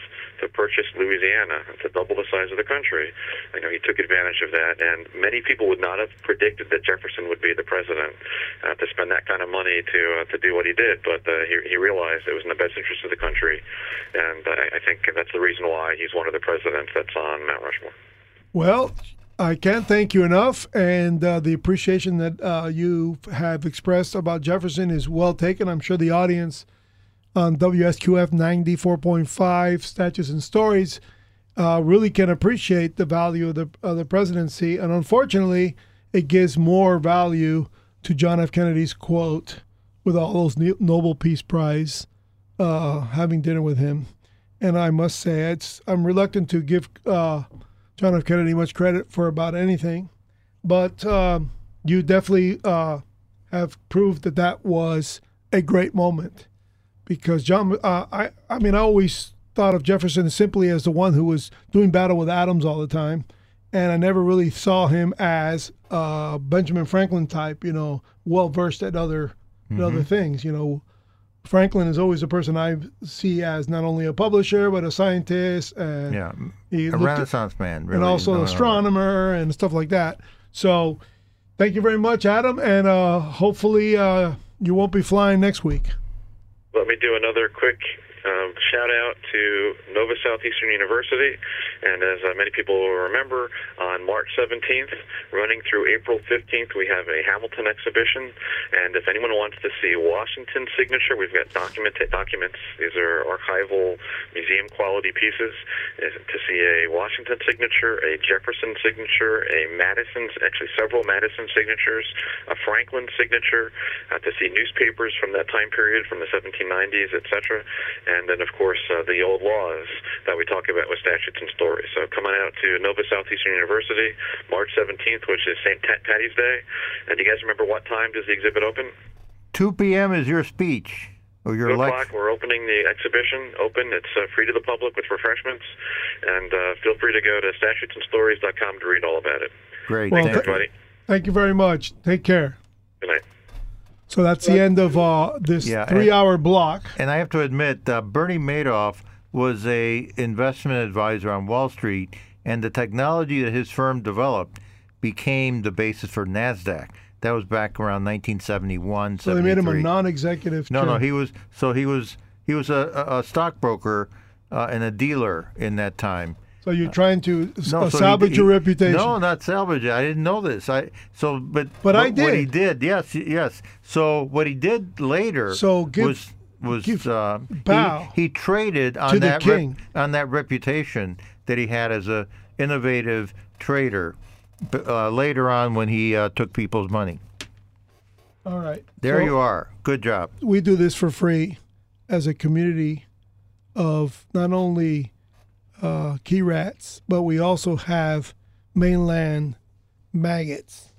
to purchase Louisiana, to double the size of the country, you know, he took advantage of that, and many people would not have predicted that Jefferson would be the president uh, to spend that kind of money to uh, to do what he did, but uh, he, he realized it was in the best interest of the country, and I, I think that's the reason why he's one of the presidents that's on Mount Rushmore. Well, I can't thank you enough, and uh, the appreciation that uh, you have expressed about Jefferson is well taken. I'm sure the audience on W S Q F ninety-four point five Statutes and Stories uh, really can appreciate the value of the, of the presidency, and unfortunately it gives more value to John F. Kennedy's quote with all those Nobel Peace Prize, uh, having dinner with him. And I must say, it's, I'm reluctant to give uh, John F. Kennedy much credit for about anything, but uh, you definitely uh, have proved that that was a great moment. Because John, uh, I, I mean, I always thought of Jefferson simply as the one who was doing battle with Adams all the time, and I never really saw him as uh, Benjamin Franklin type, you know, well versed at other, mm-hmm. at other things. You know, Franklin is always the person I see as not only a publisher but a scientist, and yeah, he a Renaissance at, man, really, and also an astronomer and stuff like that. So, thank you very much, Adam, and uh, hopefully uh, you won't be flying next week. Let me do another quick um, shout-out to Nova Southeastern University. And as uh, many people will remember, on March seventeenth, running through April fifteenth, we have a Hamilton exhibition. And if anyone wants to see Washington's signature, we've got document documents. These are archival, museum-quality pieces. To see a Washington signature, a Jefferson signature, a Madison's, actually several Madison signatures, a Franklin signature, uh, to see newspapers from that time period, from the seventeen nineties, et cetera. And then, of course, uh, the old laws that we talk about with Statutes and Stories. So come on out to Nova Southeastern University, March seventeenth, which is Saint Patty's Day. And do you guys remember what time does the exhibit open? two p m is your speech. Oh, your o'clock. We're opening the exhibition. Open. It's uh, free to the public with refreshments. And uh, feel free to go to statutes and stories dot com to read all about it. Great. Well, thank you, everybody. Thank you very much. Take care. Good night. So that's the end of uh, this yeah, three-hour block. And I have to admit, uh, Bernie Madoff was a investment advisor on Wall Street, and the technology that his firm developed became the basis for NASDAQ. That was back around nineteen seventy-one. So they made him a non-executive. No, no, he was so he was he was a, a stockbroker uh, and a dealer in that time. So you're trying to uh, no, salvage so he, your he, reputation? No, not salvage it. I didn't know this. I so but but what, I did. What he did, yes, yes. So what he did later so give, was. was Give, uh, he, he traded on that rep, on that reputation that he had as a innovative trader uh, later on when he uh, took people's money. All right. There so you are. Good job. We do this for free as a community of not only uh, key rats, but we also have mainland maggots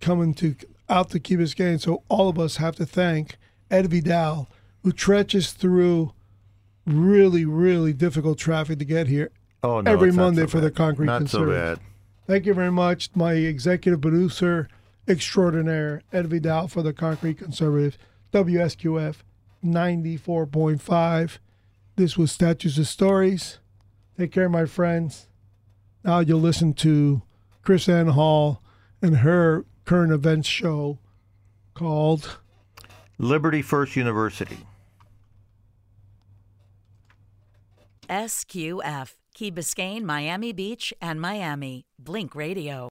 coming to out to Key Biscayne. So all of us have to thank Ed Vidal, who trenches through really, really difficult traffic to get here oh, no, every Monday so for the Concrete not Conservative. Not so bad. Thank you very much, my executive producer extraordinaire, Ed Vidal for the Concrete Conservative, W S Q F ninety-four point five. This was Statues and Stories. Take care, my friends. Now you'll listen to Chris Ann Hall and her current events show called Liberty First University. S Q F, Key Biscayne, Miami Beach, and Miami. Blink Radio.